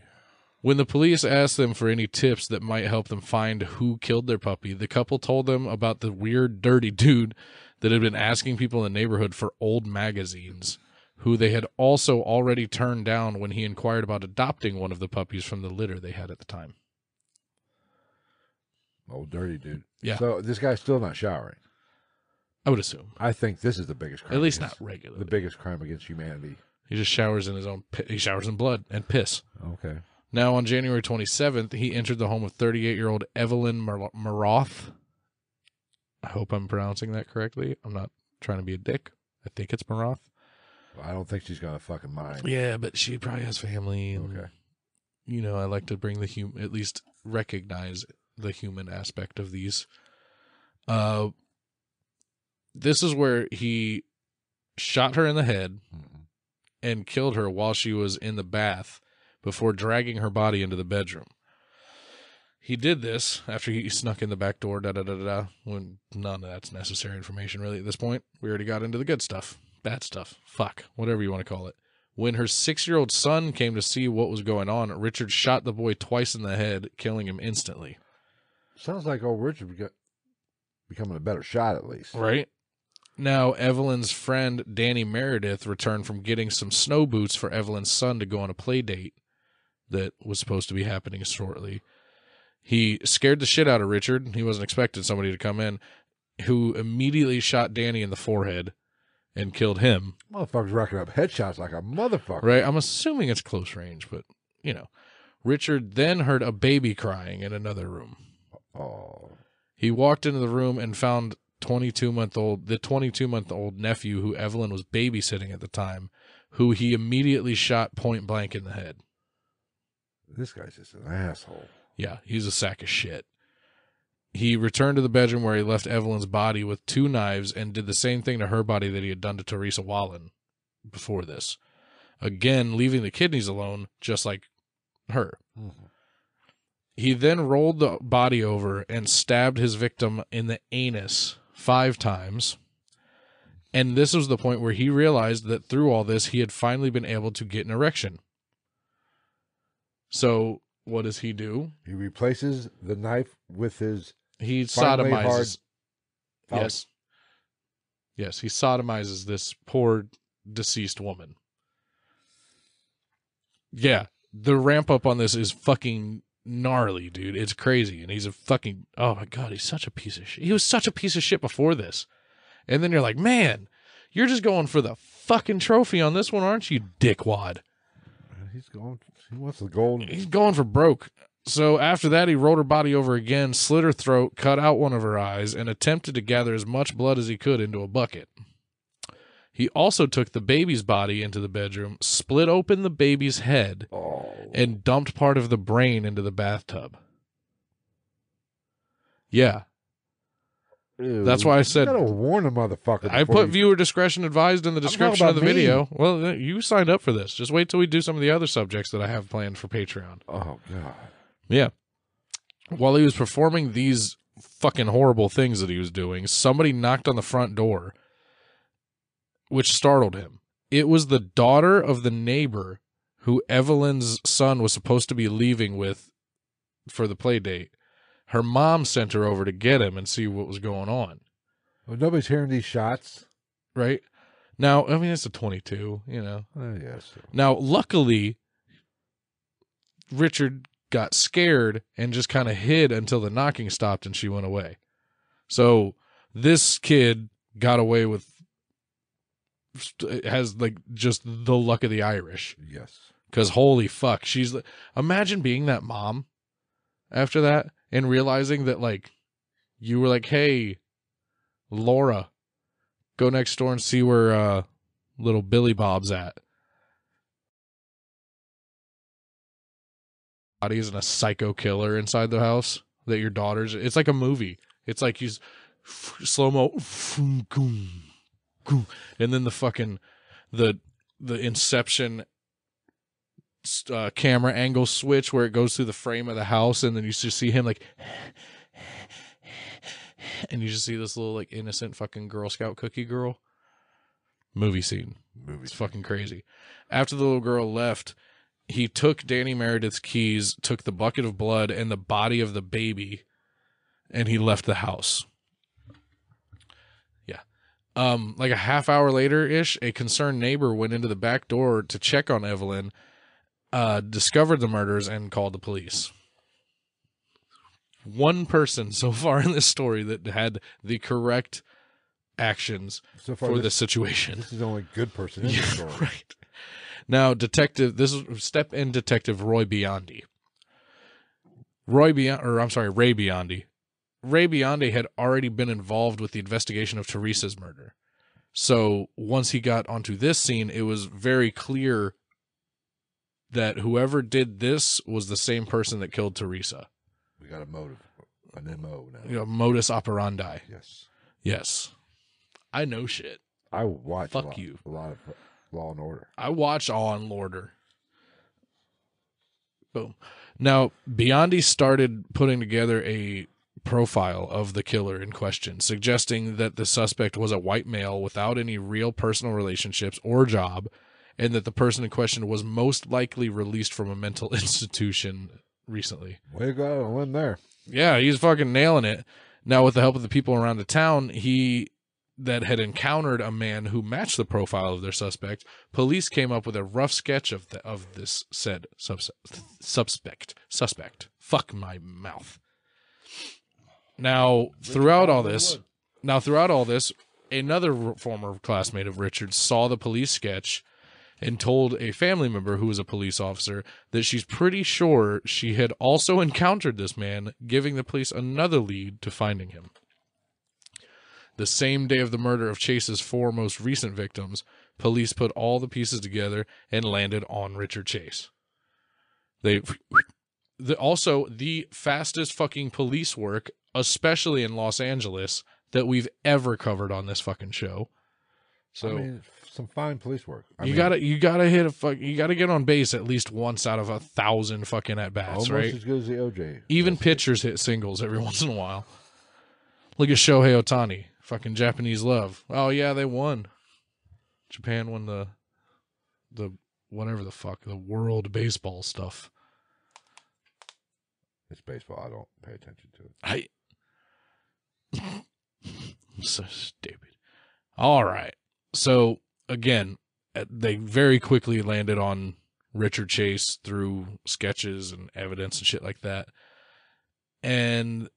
When the police asked them for any tips that might help them find who killed their puppy, the couple told them about the weird, dirty dude that had been asking people in the neighborhood for old magazines, who they had also already turned down when he inquired about adopting one of the puppies from the litter they had at the time. Old dirty dude. Yeah. So this guy's still not showering. I would assume. I think this is the biggest crime. At least not regularly. The biggest crime against humanity. He just showers in his own he showers in blood and piss. Okay. Now, on January 27th, he entered the home of 38-year-old Evelyn Miroth. I hope I'm pronouncing that correctly. I'm not trying to be a dick. I think it's Miroth. Well, I don't think she's got a fucking mind. Yeah, but she probably has family. And, okay. You know, I like to bring the human, at least recognize the human aspect of these. This is where he shot her in the head. Mm-hmm. And killed her while she was in the bath before dragging her body into the bedroom. He did this after he snuck in the back door, when none of that's necessary information really at this point. We already got into the good stuff, bad stuff, fuck, whatever you want to call it. When her 6-year-old son came to see what was going on, Richard shot the boy twice in the head, killing him instantly. Sounds like old Richard becoming a better shot at least. Right? Now, Evelyn's friend Danny Meredith returned from getting some snow boots for Evelyn's son to go on a play date that was supposed to be happening shortly. He scared the shit out of Richard. He wasn't expecting somebody to come in, who immediately shot Danny in the forehead and killed him. Motherfucker's racking up headshots like a motherfucker. Right? I'm assuming it's close range, but, you know. Richard then heard a baby crying in another room. Oh. He walked into the room and found the 22-month-old nephew who Evelyn was babysitting at the time, who he immediately shot point blank in the head. This guy's just an asshole. Yeah, he's a sack of shit. He returned to the bedroom where he left Evelyn's body with two knives and did the same thing to her body that he had done to Teresa Wallin before this. Again, leaving the kidneys alone, just like her. Mm-hmm. He then rolled the body over and stabbed his victim in the anus 5 times. And this was the point where he realized that through all this, he had finally been able to get an erection. So what does he do? He replaces the knife with his... He sodomizes. Yes. Yes, he sodomizes this poor deceased woman. Yeah, the ramp up on this is fucking gnarly, dude. It's crazy. And he's a fucking... Oh, my God, he's such a piece of shit. He was such a piece of shit before this. And then you're like, man, you're just going for the fucking trophy on this one, aren't you, dickwad? He's going... He wants the gold. He's going for broke. So after that, he rolled her body over again, slit her throat, cut out one of her eyes, and attempted to gather as much blood as he could into a bucket. He also took the baby's body into the bedroom, split open the baby's head, and dumped part of the brain into the bathtub. Yeah. Ew. That's why I said... You gotta warn a motherfucker. I put viewer discretion advised in the description of the video. Well, you signed up for this. Just wait till we do some of the other subjects that I have planned for Patreon. Oh, God. Yeah. While he was performing these fucking horrible things that he was doing, somebody knocked on the front door, which startled him. It was the daughter of the neighbor who Evelyn's son was supposed to be leaving with for the play date. Her mom sent her over to get him and see what was going on. Well, nobody's hearing these shots. Right? Now, I mean, it's a 22, you know. Yes. So. Now, luckily, Richard got scared and just kind of hid until the knocking stopped and she went away. So this kid got away with, has like just the luck of the Irish. Yes. Because holy fuck, she's, imagine being that mom after that. And realizing that, like, you were like, hey, Laura, go next door and see where little Billy Bob's at. Body isn't a psycho killer inside the house that your daughter's. It's like a movie. It's like he's slow-mo. And then the fucking, the Inception camera angle switch where it goes through the frame of the house, and then you just see him like, and you just see this little like innocent fucking Girl Scout cookie girl. Movie scene. Movie. It's fucking crazy. After the little girl left, he took Danny Meredith's keys, took the bucket of blood and the body of the baby, and he left the house. Like a half hour later ish, a concerned neighbor went into the back door to check on Evelyn. Discovered the murders and called the police. One person so far in this story that had the correct actions so far for this situation. This is the only good person in the story. Right. Now, Detective Roy Biondi. Ray Biondi. Ray Biondi had already been involved with the investigation of Teresa's murder. So once he got onto this scene, it was very clear that whoever did this was the same person that killed Teresa. We got a motive, an MO now. You know, modus operandi. Yes. Yes. I know shit. I watch a lot of Law and Order. I watch Law and Order. Boom. Now, Biondi started putting together a profile of the killer in question, suggesting that the suspect was a white male without any real personal relationships or job, and that the person in question was most likely released from a mental institution recently. Way to go. I went there. Yeah, he's fucking nailing it. Now, with the help of the people around the town, he that had encountered a man who matched the profile of their suspect, police came up with a rough sketch of this said suspect. Fuck my mouth. Now, throughout all this, another former classmate of Richard's saw the police sketch and told a family member who was a police officer that she's pretty sure she had also encountered this man, giving the police another lead to finding him. The same day of the murder of Chase's four most recent victims, police put all the pieces together and landed on Richard Chase. Also, the fastest fucking police work, especially in Los Angeles, that we've ever covered on this fucking show. So I mean, some fine police work. You gotta get on base at least once out of 1,000 fucking at bats, almost, right? As good as the OJ. Even pitchers hit singles every once in a while. Look at Shohei Ohtani, fucking Japanese love. Oh yeah, they won. Japan won the whatever the fuck, the world baseball stuff. It's baseball. I don't pay attention to it. I'm so stupid. All right. So again, they very quickly landed on Richard Chase through sketches and evidence and shit like that. And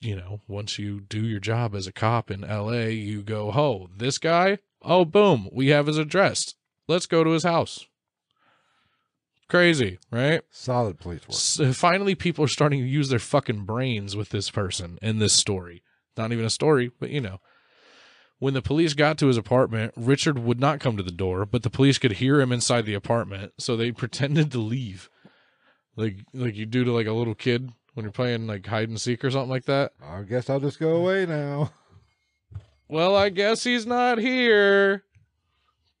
you know, once you do your job as a cop in LA, you go, oh, this guy? Oh, boom. We have his address. Let's go to his house. Crazy, right? Solid police work. So finally, people are starting to use their fucking brains with this person and this story. Not even a story, but you know. When the police got to his apartment, Richard would not come to the door, but the police could hear him inside the apartment, so they pretended to leave. Like you do to like a little kid when you're playing like hide and seek or something like that. I guess I'll just go away now. Well, I guess he's not here.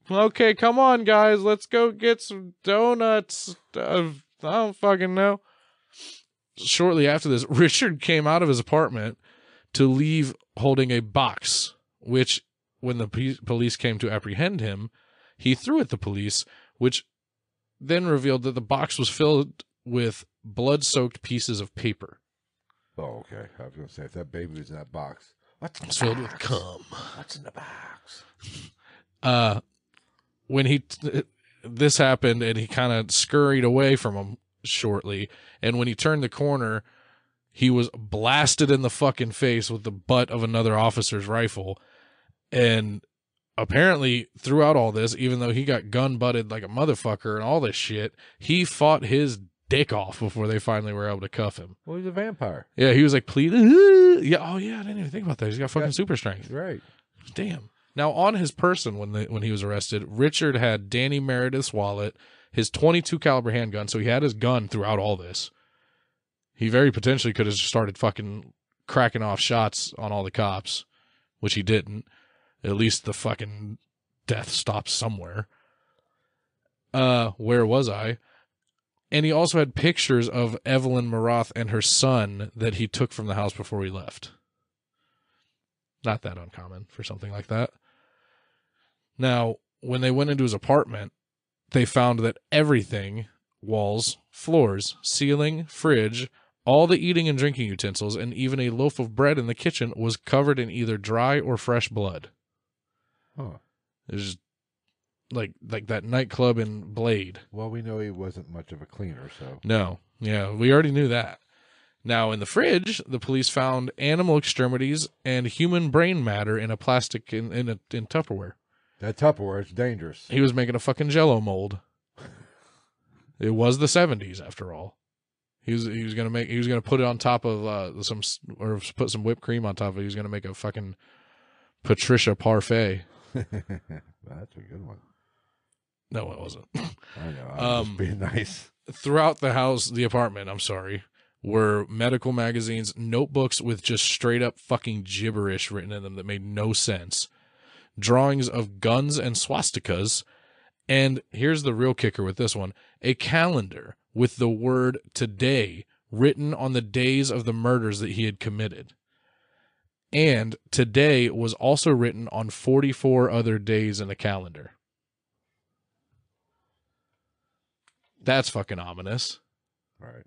Okay, come on, guys. Let's go get some donuts. I don't fucking know. Shortly after this, Richard came out of his apartment to leave holding a box, which when the police came to apprehend him, he threw at the police, which then revealed that the box was filled with blood-soaked pieces of paper. Oh, okay. I was going to say, if that baby was in that box, it's filled with cum. What's in the box? When this happened and he kind of scurried away from him shortly, and when he turned the corner, he was blasted in the fucking face with the butt of another officer's rifle. And apparently throughout all this, even though he got gun butted like a motherfucker and all this shit, he fought his dick off before they finally were able to cuff him. Well, he's a vampire. Yeah, he was like, please. Yeah, oh yeah, I didn't even think about that. He's got fucking super strength. Right. Damn. Now, on his person when he was arrested, Richard had Danny Meredith's wallet, his .22 caliber handgun, so he had his gun throughout all this. He very potentially could have just started fucking cracking off shots on all the cops, which he didn't. At least the fucking death stopped somewhere. Where was I? And he also had pictures of Evelyn Miroth and her son that he took from the house before he left. Not that uncommon for something like that. Now, when they went into his apartment, they found that everything, walls, floors, ceiling, fridge, all the eating and drinking utensils, and even a loaf of bread in the kitchen was covered in either dry or fresh blood. Huh. It was just like that nightclub in Blade. Well, we know he wasn't much of a cleaner, so. No. Yeah, we already knew that. Now, in the fridge, the police found animal extremities and human brain matter in a plastic in Tupperware. That Tupperware is dangerous. He was making a fucking Jell-O mold. It was the 70s, after all. He was gonna put it on top of put some whipped cream on top of it. He was gonna make a fucking Patricia parfait. That's a good one. No, it wasn't. I know. I was being nice. Throughout the apartment. I'm sorry. Were medical magazines, notebooks with just straight up fucking gibberish written in them that made no sense, drawings of guns and swastikas, and here's the real kicker with this one, a calendar with the word today written on the days of the murders that he had committed. And today was also written on 44 other days in the calendar. That's fucking ominous. All right.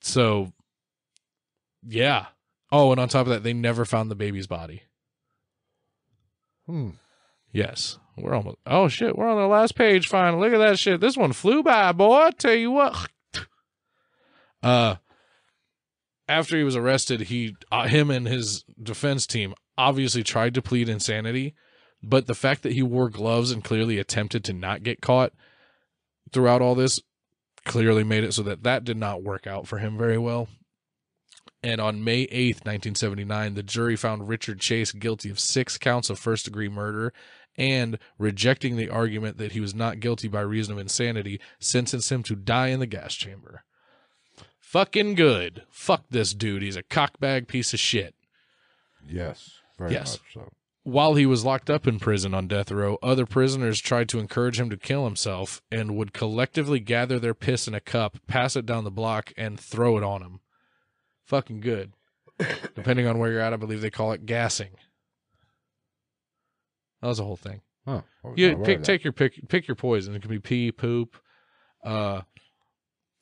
So, yeah, Oh, and on top of that, they never found the baby's body. Yes. We're almost... Oh, shit. We're on the last page. Fine. Look at that shit. This one flew by, boy. I tell you what. After he was arrested, him and his defense team obviously tried to plead insanity, but the fact that he wore gloves and clearly attempted to not get caught throughout all this clearly made it so that that did not work out for him very well. And on May 8th, 1979, the jury found Richard Chase guilty of 6 counts of first-degree murder and, rejecting the argument that he was not guilty by reason of insanity, sentenced him to die in the gas chamber. Fucking good. Fuck this dude. He's a cockbag piece of shit. Yes, very much so. While he was locked up in prison on death row, other prisoners tried to encourage him to kill himself and would collectively gather their piss in a cup, pass it down the block, and throw it on him. Fucking good. Depending on where you're at, I believe they call it gassing. That was the whole thing. Huh. You pick your poison. It could be pee, poop.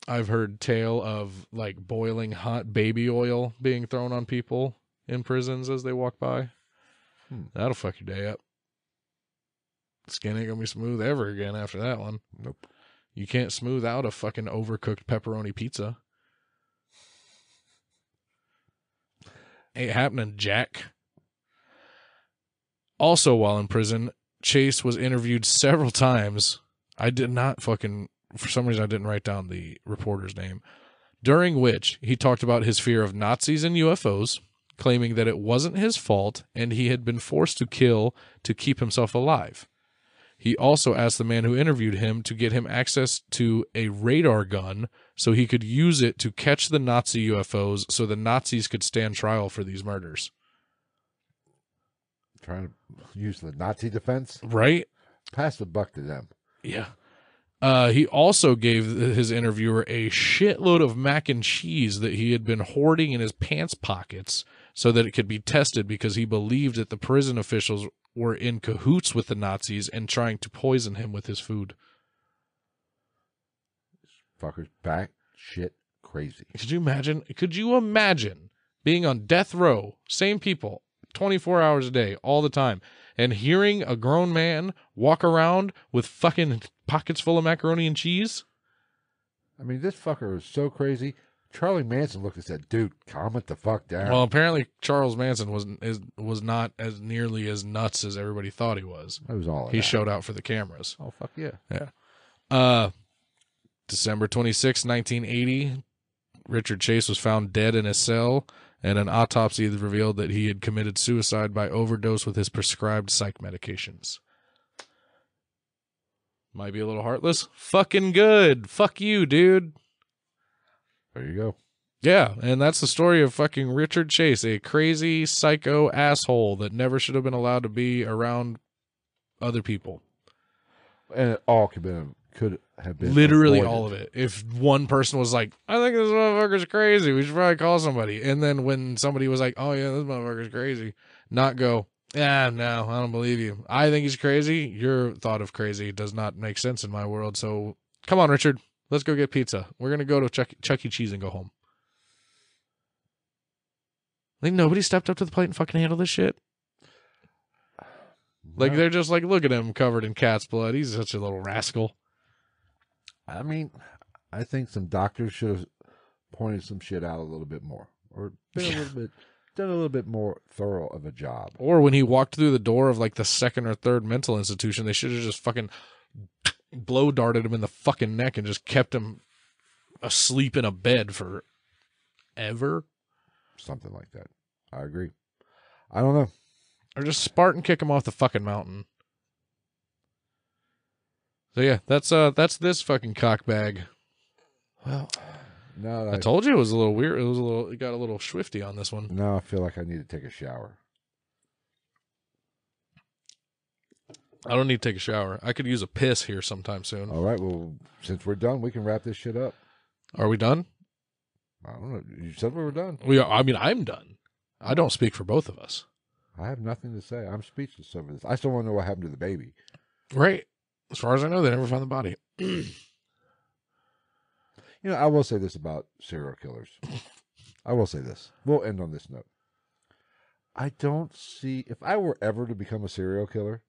I've heard tale of like boiling hot baby oil being thrown on people in prisons as they walk by. That'll fuck your day up. Skin ain't gonna be smooth ever again after that one. Nope. You can't smooth out a fucking overcooked pepperoni pizza. Ain't happening, Jack. Also, while in prison, Chase was interviewed several times. I did not fucking... For some reason, I didn't write down the reporter's name. During which, he talked about his fear of Nazis and UFOs, claiming that it wasn't his fault and he had been forced to kill to keep himself alive. He also asked the man who interviewed him to get him access to a radar gun so he could use it to catch the Nazi UFOs so the Nazis could stand trial for these murders. Trying to use the Nazi defense? Right. Pass the buck to them. Yeah. He also gave his interviewer a shitload of mac and cheese that he had been hoarding in his pants pockets so that it could be tested because he believed that the prison officials were in cahoots with the Nazis and trying to poison him with his food. This fucker's back shit crazy. Could you imagine being on death row, same people, 24 hours a day, all the time, and hearing a grown man walk around with fucking pockets full of macaroni and cheese? I mean, this fucker was so crazy. Charlie Manson looked and said, dude, calm it the fuck down. Well, apparently Charles Manson was not as nearly as nuts as everybody thought he was. It was all he showed out for the cameras. Oh, fuck yeah. Yeah. December 26, 1980, Richard Chase was found dead in his cell, and an autopsy revealed that he had committed suicide by overdose with his prescribed psych medications. Might be a little heartless. Fucking good. Fuck you, dude. There you go. Yeah, and that's the story of fucking Richard Chase, a crazy psycho asshole that never should have been allowed to be around other people. And it all could have been literally avoided. All of it. If one person was like, I think this motherfucker's crazy, we should probably call somebody. And then when somebody was like, oh yeah, this motherfucker's crazy, not go, yeah, no, I don't believe you. I think he's crazy. Your thought of crazy does not make sense in my world. So come on, Richard. Let's go get pizza. We're going to go to Chuck E. Cheese and go home. Like, nobody stepped up to the plate and fucking handled this shit. Like, no. They're just like, look at him covered in cat's blood. He's such a little rascal. I mean, I think some doctors should have pointed some shit out a little bit more. Or been a little bit more thorough of a job. Or when he walked through the door of, like, the second or third mental institution, they should have just fucking... blow darted him in the fucking neck and just kept him asleep in a bed for ever. Something like that. I agree. I don't know. Or just Spartan kick him off the fucking mountain. So yeah, that's this fucking cockbag. Well, no, I told you it was a little weird. It got a little swifty on this one. No, I feel like I need to take a shower. I don't need to take a shower. I could use a piss here sometime soon. All right. Well, since we're done, we can wrap this shit up. Are we done? I don't know. You said we were done. We are. I mean, I'm done. I don't speak for both of us. I have nothing to say. I'm speechless over this. I still want to know what happened to the baby. Right. As far as I know, they never found the body. You know, I will say this about serial killers. I will say this. We'll end on this note. I don't see, if I were ever to become a serial killer,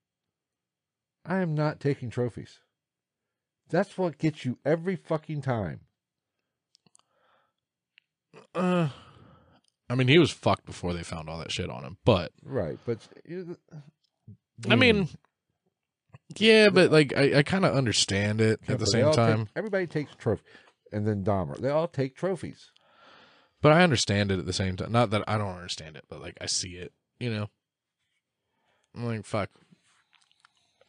I am not taking trophies. That's what gets you every fucking time. I mean, he was fucked before they found all that shit on him, but... Right, but... I mean, yeah, but like, I kind of understand it at the same time. Everybody takes trophies. And then Dahmer. They all take trophies. But I understand it at the same time. Not that I don't understand it, but like, I see it, you know? I'm like, fuck.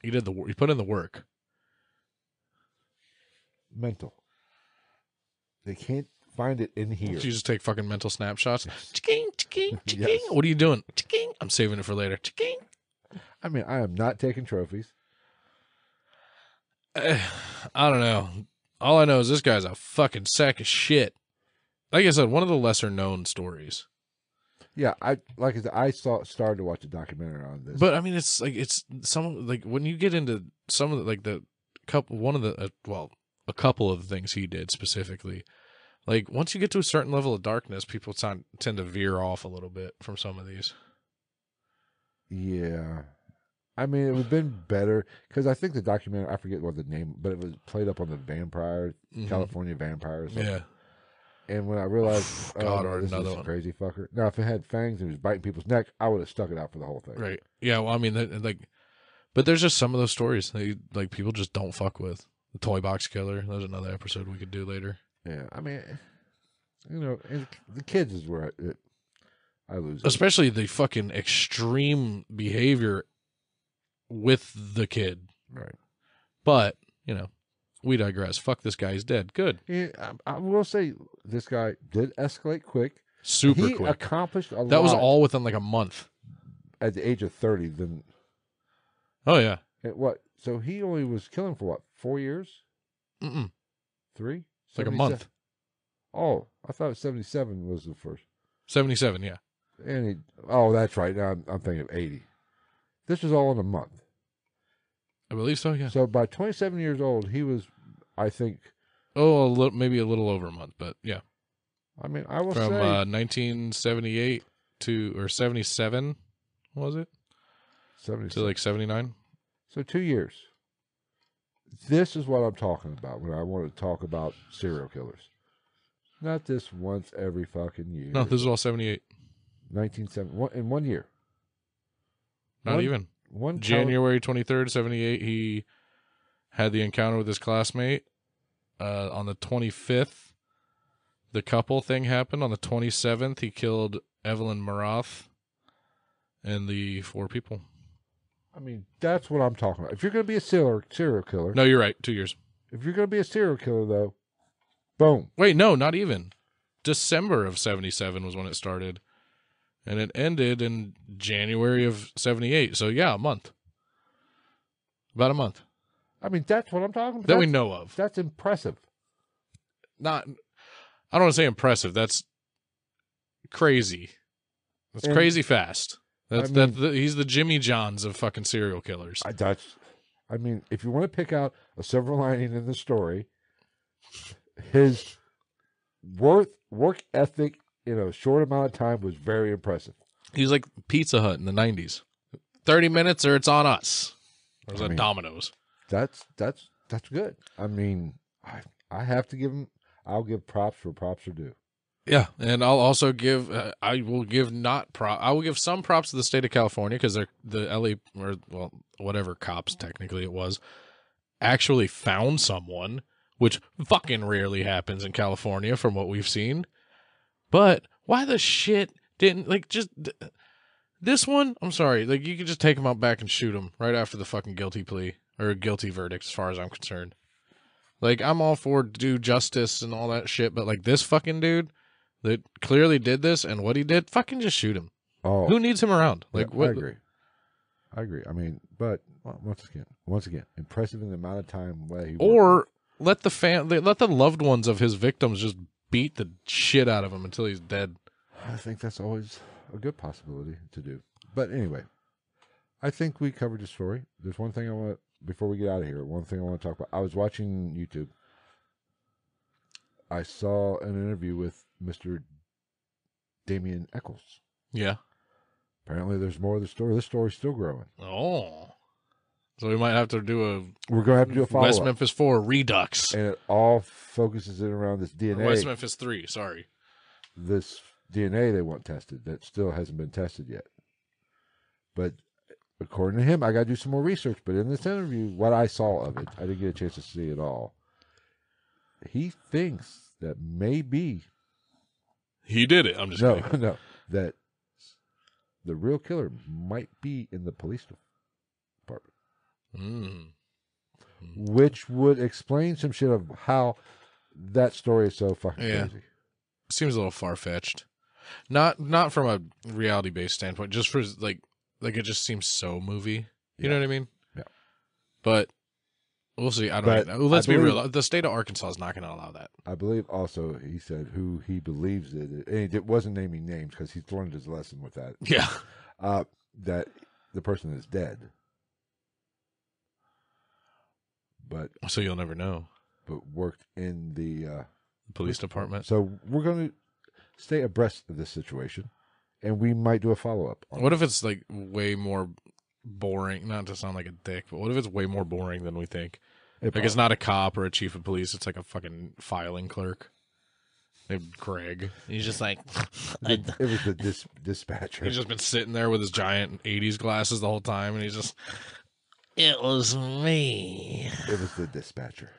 He put in the work. Mental. They can't find it in here. You just take fucking mental snapshots. Cha-king, cha-king, cha-king. Yes. What are you doing? Cha-king. I'm saving it for later. Cha-king. I mean, I am not taking trophies. I don't know. All I know is this guy's a fucking sack of shit. Like I said, one of the lesser known stories. Yeah, I started to watch a documentary on this. But I mean, it's like, it's some, like, when you get into some of the, like, the couple, one of the well, a couple of the things he did specifically, like, once you get to a certain level of darkness, people tend to veer off a little bit from some of these. Yeah. I mean, it would have been better, because I think the documentary, I forget what the name, but it was played up on the vampire, California vampire or something. Yeah. And when I realized, God, oh, this is a crazy fucker. Now, if it had fangs and he was biting people's neck, I would have stuck it out for the whole thing. Right. Yeah, well, I mean, like, but there's just some of those stories that, like, people just don't fuck with. The Toy Box Killer, there's another episode we could do later. Yeah, I mean, you know, the kids is where I lose it. Especially the fucking extreme behavior with the kid. Right. But, you know, we digress. Fuck, this guy, he's dead. Good. Yeah, I will say this guy did escalate quick. Super quick. He accomplished a lot. That was all within like a month. At the age of 30. Then. Oh, yeah. At what? So he only was killing for what? 4 years? Mm-mm. 3? Like a month. Oh, I thought 77 was the first. 77, yeah. And oh, that's right. Now I'm thinking of 80. This was all in a month. I believe so, yeah. So by 27 years old, he was, I think... Oh, maybe a little over a month, but yeah. I mean, I will say... From 1978 to, or 77, was it? 77. To like 79. So 2 years. This is what I'm talking about when I want to talk about serial killers. Not this once every fucking year. No, this is all 78. 1970. In 1 year. Not even. January 23rd, 78, he had the encounter with his classmate. On the 25th, the couple thing happened. On the 27th, he killed Evelyn Miroth and the 4 people. I mean, that's what I'm talking about. If you're going to be a serial killer... No, you're right. 2 years. If you're going to be a serial killer, though, boom. Wait, no, not even. December of 77 was when it started, and it ended in January of 78. So, yeah, a month. About a month. I mean, that's what I'm talking about. That we know of. That's impressive. Not... I don't want to say impressive. That's crazy. That's crazy fast. That's, I mean, he's the Jimmy Johns of fucking serial killers. I mean, if you want to pick out a silver lining in the story, his work ethic in a short amount of time was very impressive. He's like Pizza Hut in the 90s. 30 minutes or it's on us. Or it's on Domino's. That's good. I mean, I have to give him, I'll give props where props are due. Yeah, and I'll also give I will give some props to the state of California, because they're the LA, or well, whatever cops technically it was, actually found someone, which fucking rarely happens in California from what we've seen. But why the shit didn't, like, just this one? I'm sorry, like, you could just take him out back and shoot him right after the fucking guilty plea or guilty verdict, as far as I'm concerned. Like, I'm all for due justice and all that shit, but like, this fucking dude that clearly did this and what he did, fucking just shoot him. Oh, who needs him around? Like, yeah, what? I agree. I mean, but once again, impressive in the amount of time where he. Or let the family, let the loved ones of his victims just beat the shit out of him until he's dead. I think that's always a good possibility to do. But anyway, I think we covered the story. There's one thing I want to, before we get out of here. One thing I want to talk about. I was watching YouTube. I saw an interview with Mr. Damien Eccles. Yeah. Apparently, there's more of the story. This story's still growing. Oh. So we might have to do a... We're going to have to do a follow-up. West Memphis 4 Redux. And it all focuses in around this DNA. Or West Memphis 3, sorry. This DNA they want tested that still hasn't been tested yet. But according to him, I got to do some more research. But in this interview, what I saw of it, I didn't get a chance to see it all. He thinks that maybe... He did it. I'm just kidding. No, that the real killer might be in the police department. Mm. Which would explain some shit of how that story is so fucking crazy. Seems a little far-fetched. Not from a reality-based standpoint, just for like it just seems so movie. You know what I mean? Yeah. But we'll see. I don't know. Let's be real. The state of Arkansas is not going to allow that. I believe also he said who he believes it is. And it wasn't naming names because he's learned his lesson with that. Yeah. That the person is dead. But so you'll never know. But worked in the police department. So we're going to stay abreast of this situation, and we might do a follow-up. What if it's like way more boring? Not to sound like a dick, but what if it's way more boring than we think? Like it's not a cop or a chief of police. It's like a fucking filing clerk. Greg. He's just like... It was the dispatcher. He's just been sitting there with his giant 80s glasses the whole time, and he's just... It was me. It was the dispatcher.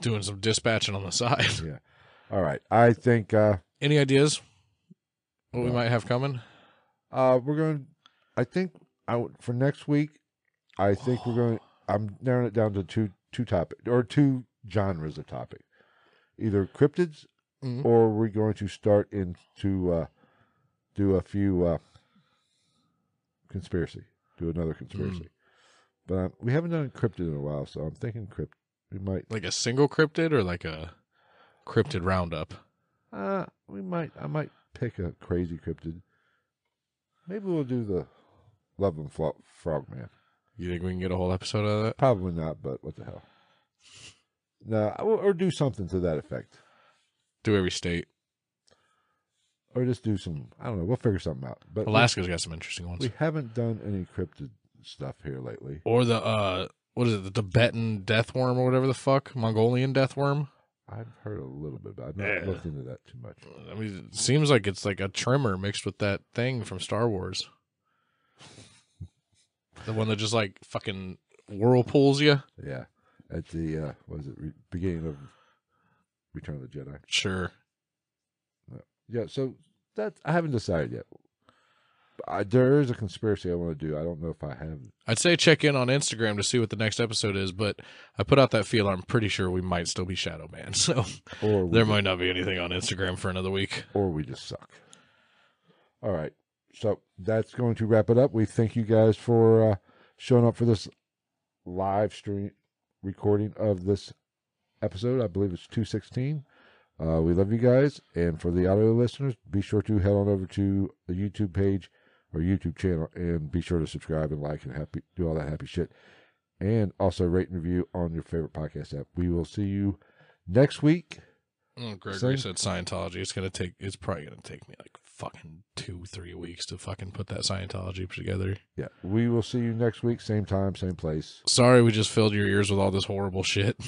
Doing some dispatching on the side. Yeah. All right. I think... Any ideas what we might have coming? We're going... I think for next week, I think we're going... I'm narrowing it down to two topics, or two genres of topic. Either cryptids, or we're going to start into... do a few... conspiracy. Do another conspiracy. But we haven't done cryptid in a while, so I'm thinking we might... Like a single cryptid or like a cryptid roundup? I might pick a crazy cryptid. Maybe we'll do the Love and Frogman. You think we can get a whole episode out of that? Probably not, but what the hell. No, or do something to that effect. Do every state. Or just do some, I don't know, we'll figure something out. But Alaska's got some interesting ones. We haven't done any cryptid stuff here lately. Or the, what is it, the Tibetan death worm or whatever the fuck? Mongolian death worm? I've heard a little bit, but I've not looked into that too much. I mean, it seems like it's like a tremor mixed with that thing from Star Wars. The one that just like fucking whirlpools you? Yeah. At the, what is it, beginning of Return of the Jedi? Sure. Yeah, so that I haven't decided yet. There is a conspiracy I want to do. I don't know if I have. I'd say check in on Instagram to see what the next episode is, but I put out that feel. I'm pretty sure we might still be Shadow Man, so or there might not be anything on Instagram for another week. Or we just suck. All right, so that's going to wrap it up. We thank you guys for showing up for this live stream recording of this episode. I believe it's 216. We love you guys, and for the audio listeners, be sure to head on over to the YouTube page or YouTube channel, and be sure to subscribe and like and do all that happy shit, and also rate and review on your favorite podcast app. We will see you next week. Gregory said Scientology. It's probably gonna take me like fucking 2-3 weeks to fucking put that Scientology together. Yeah, we will see you next week, same time, same place. Sorry, we just filled your ears with all this horrible shit.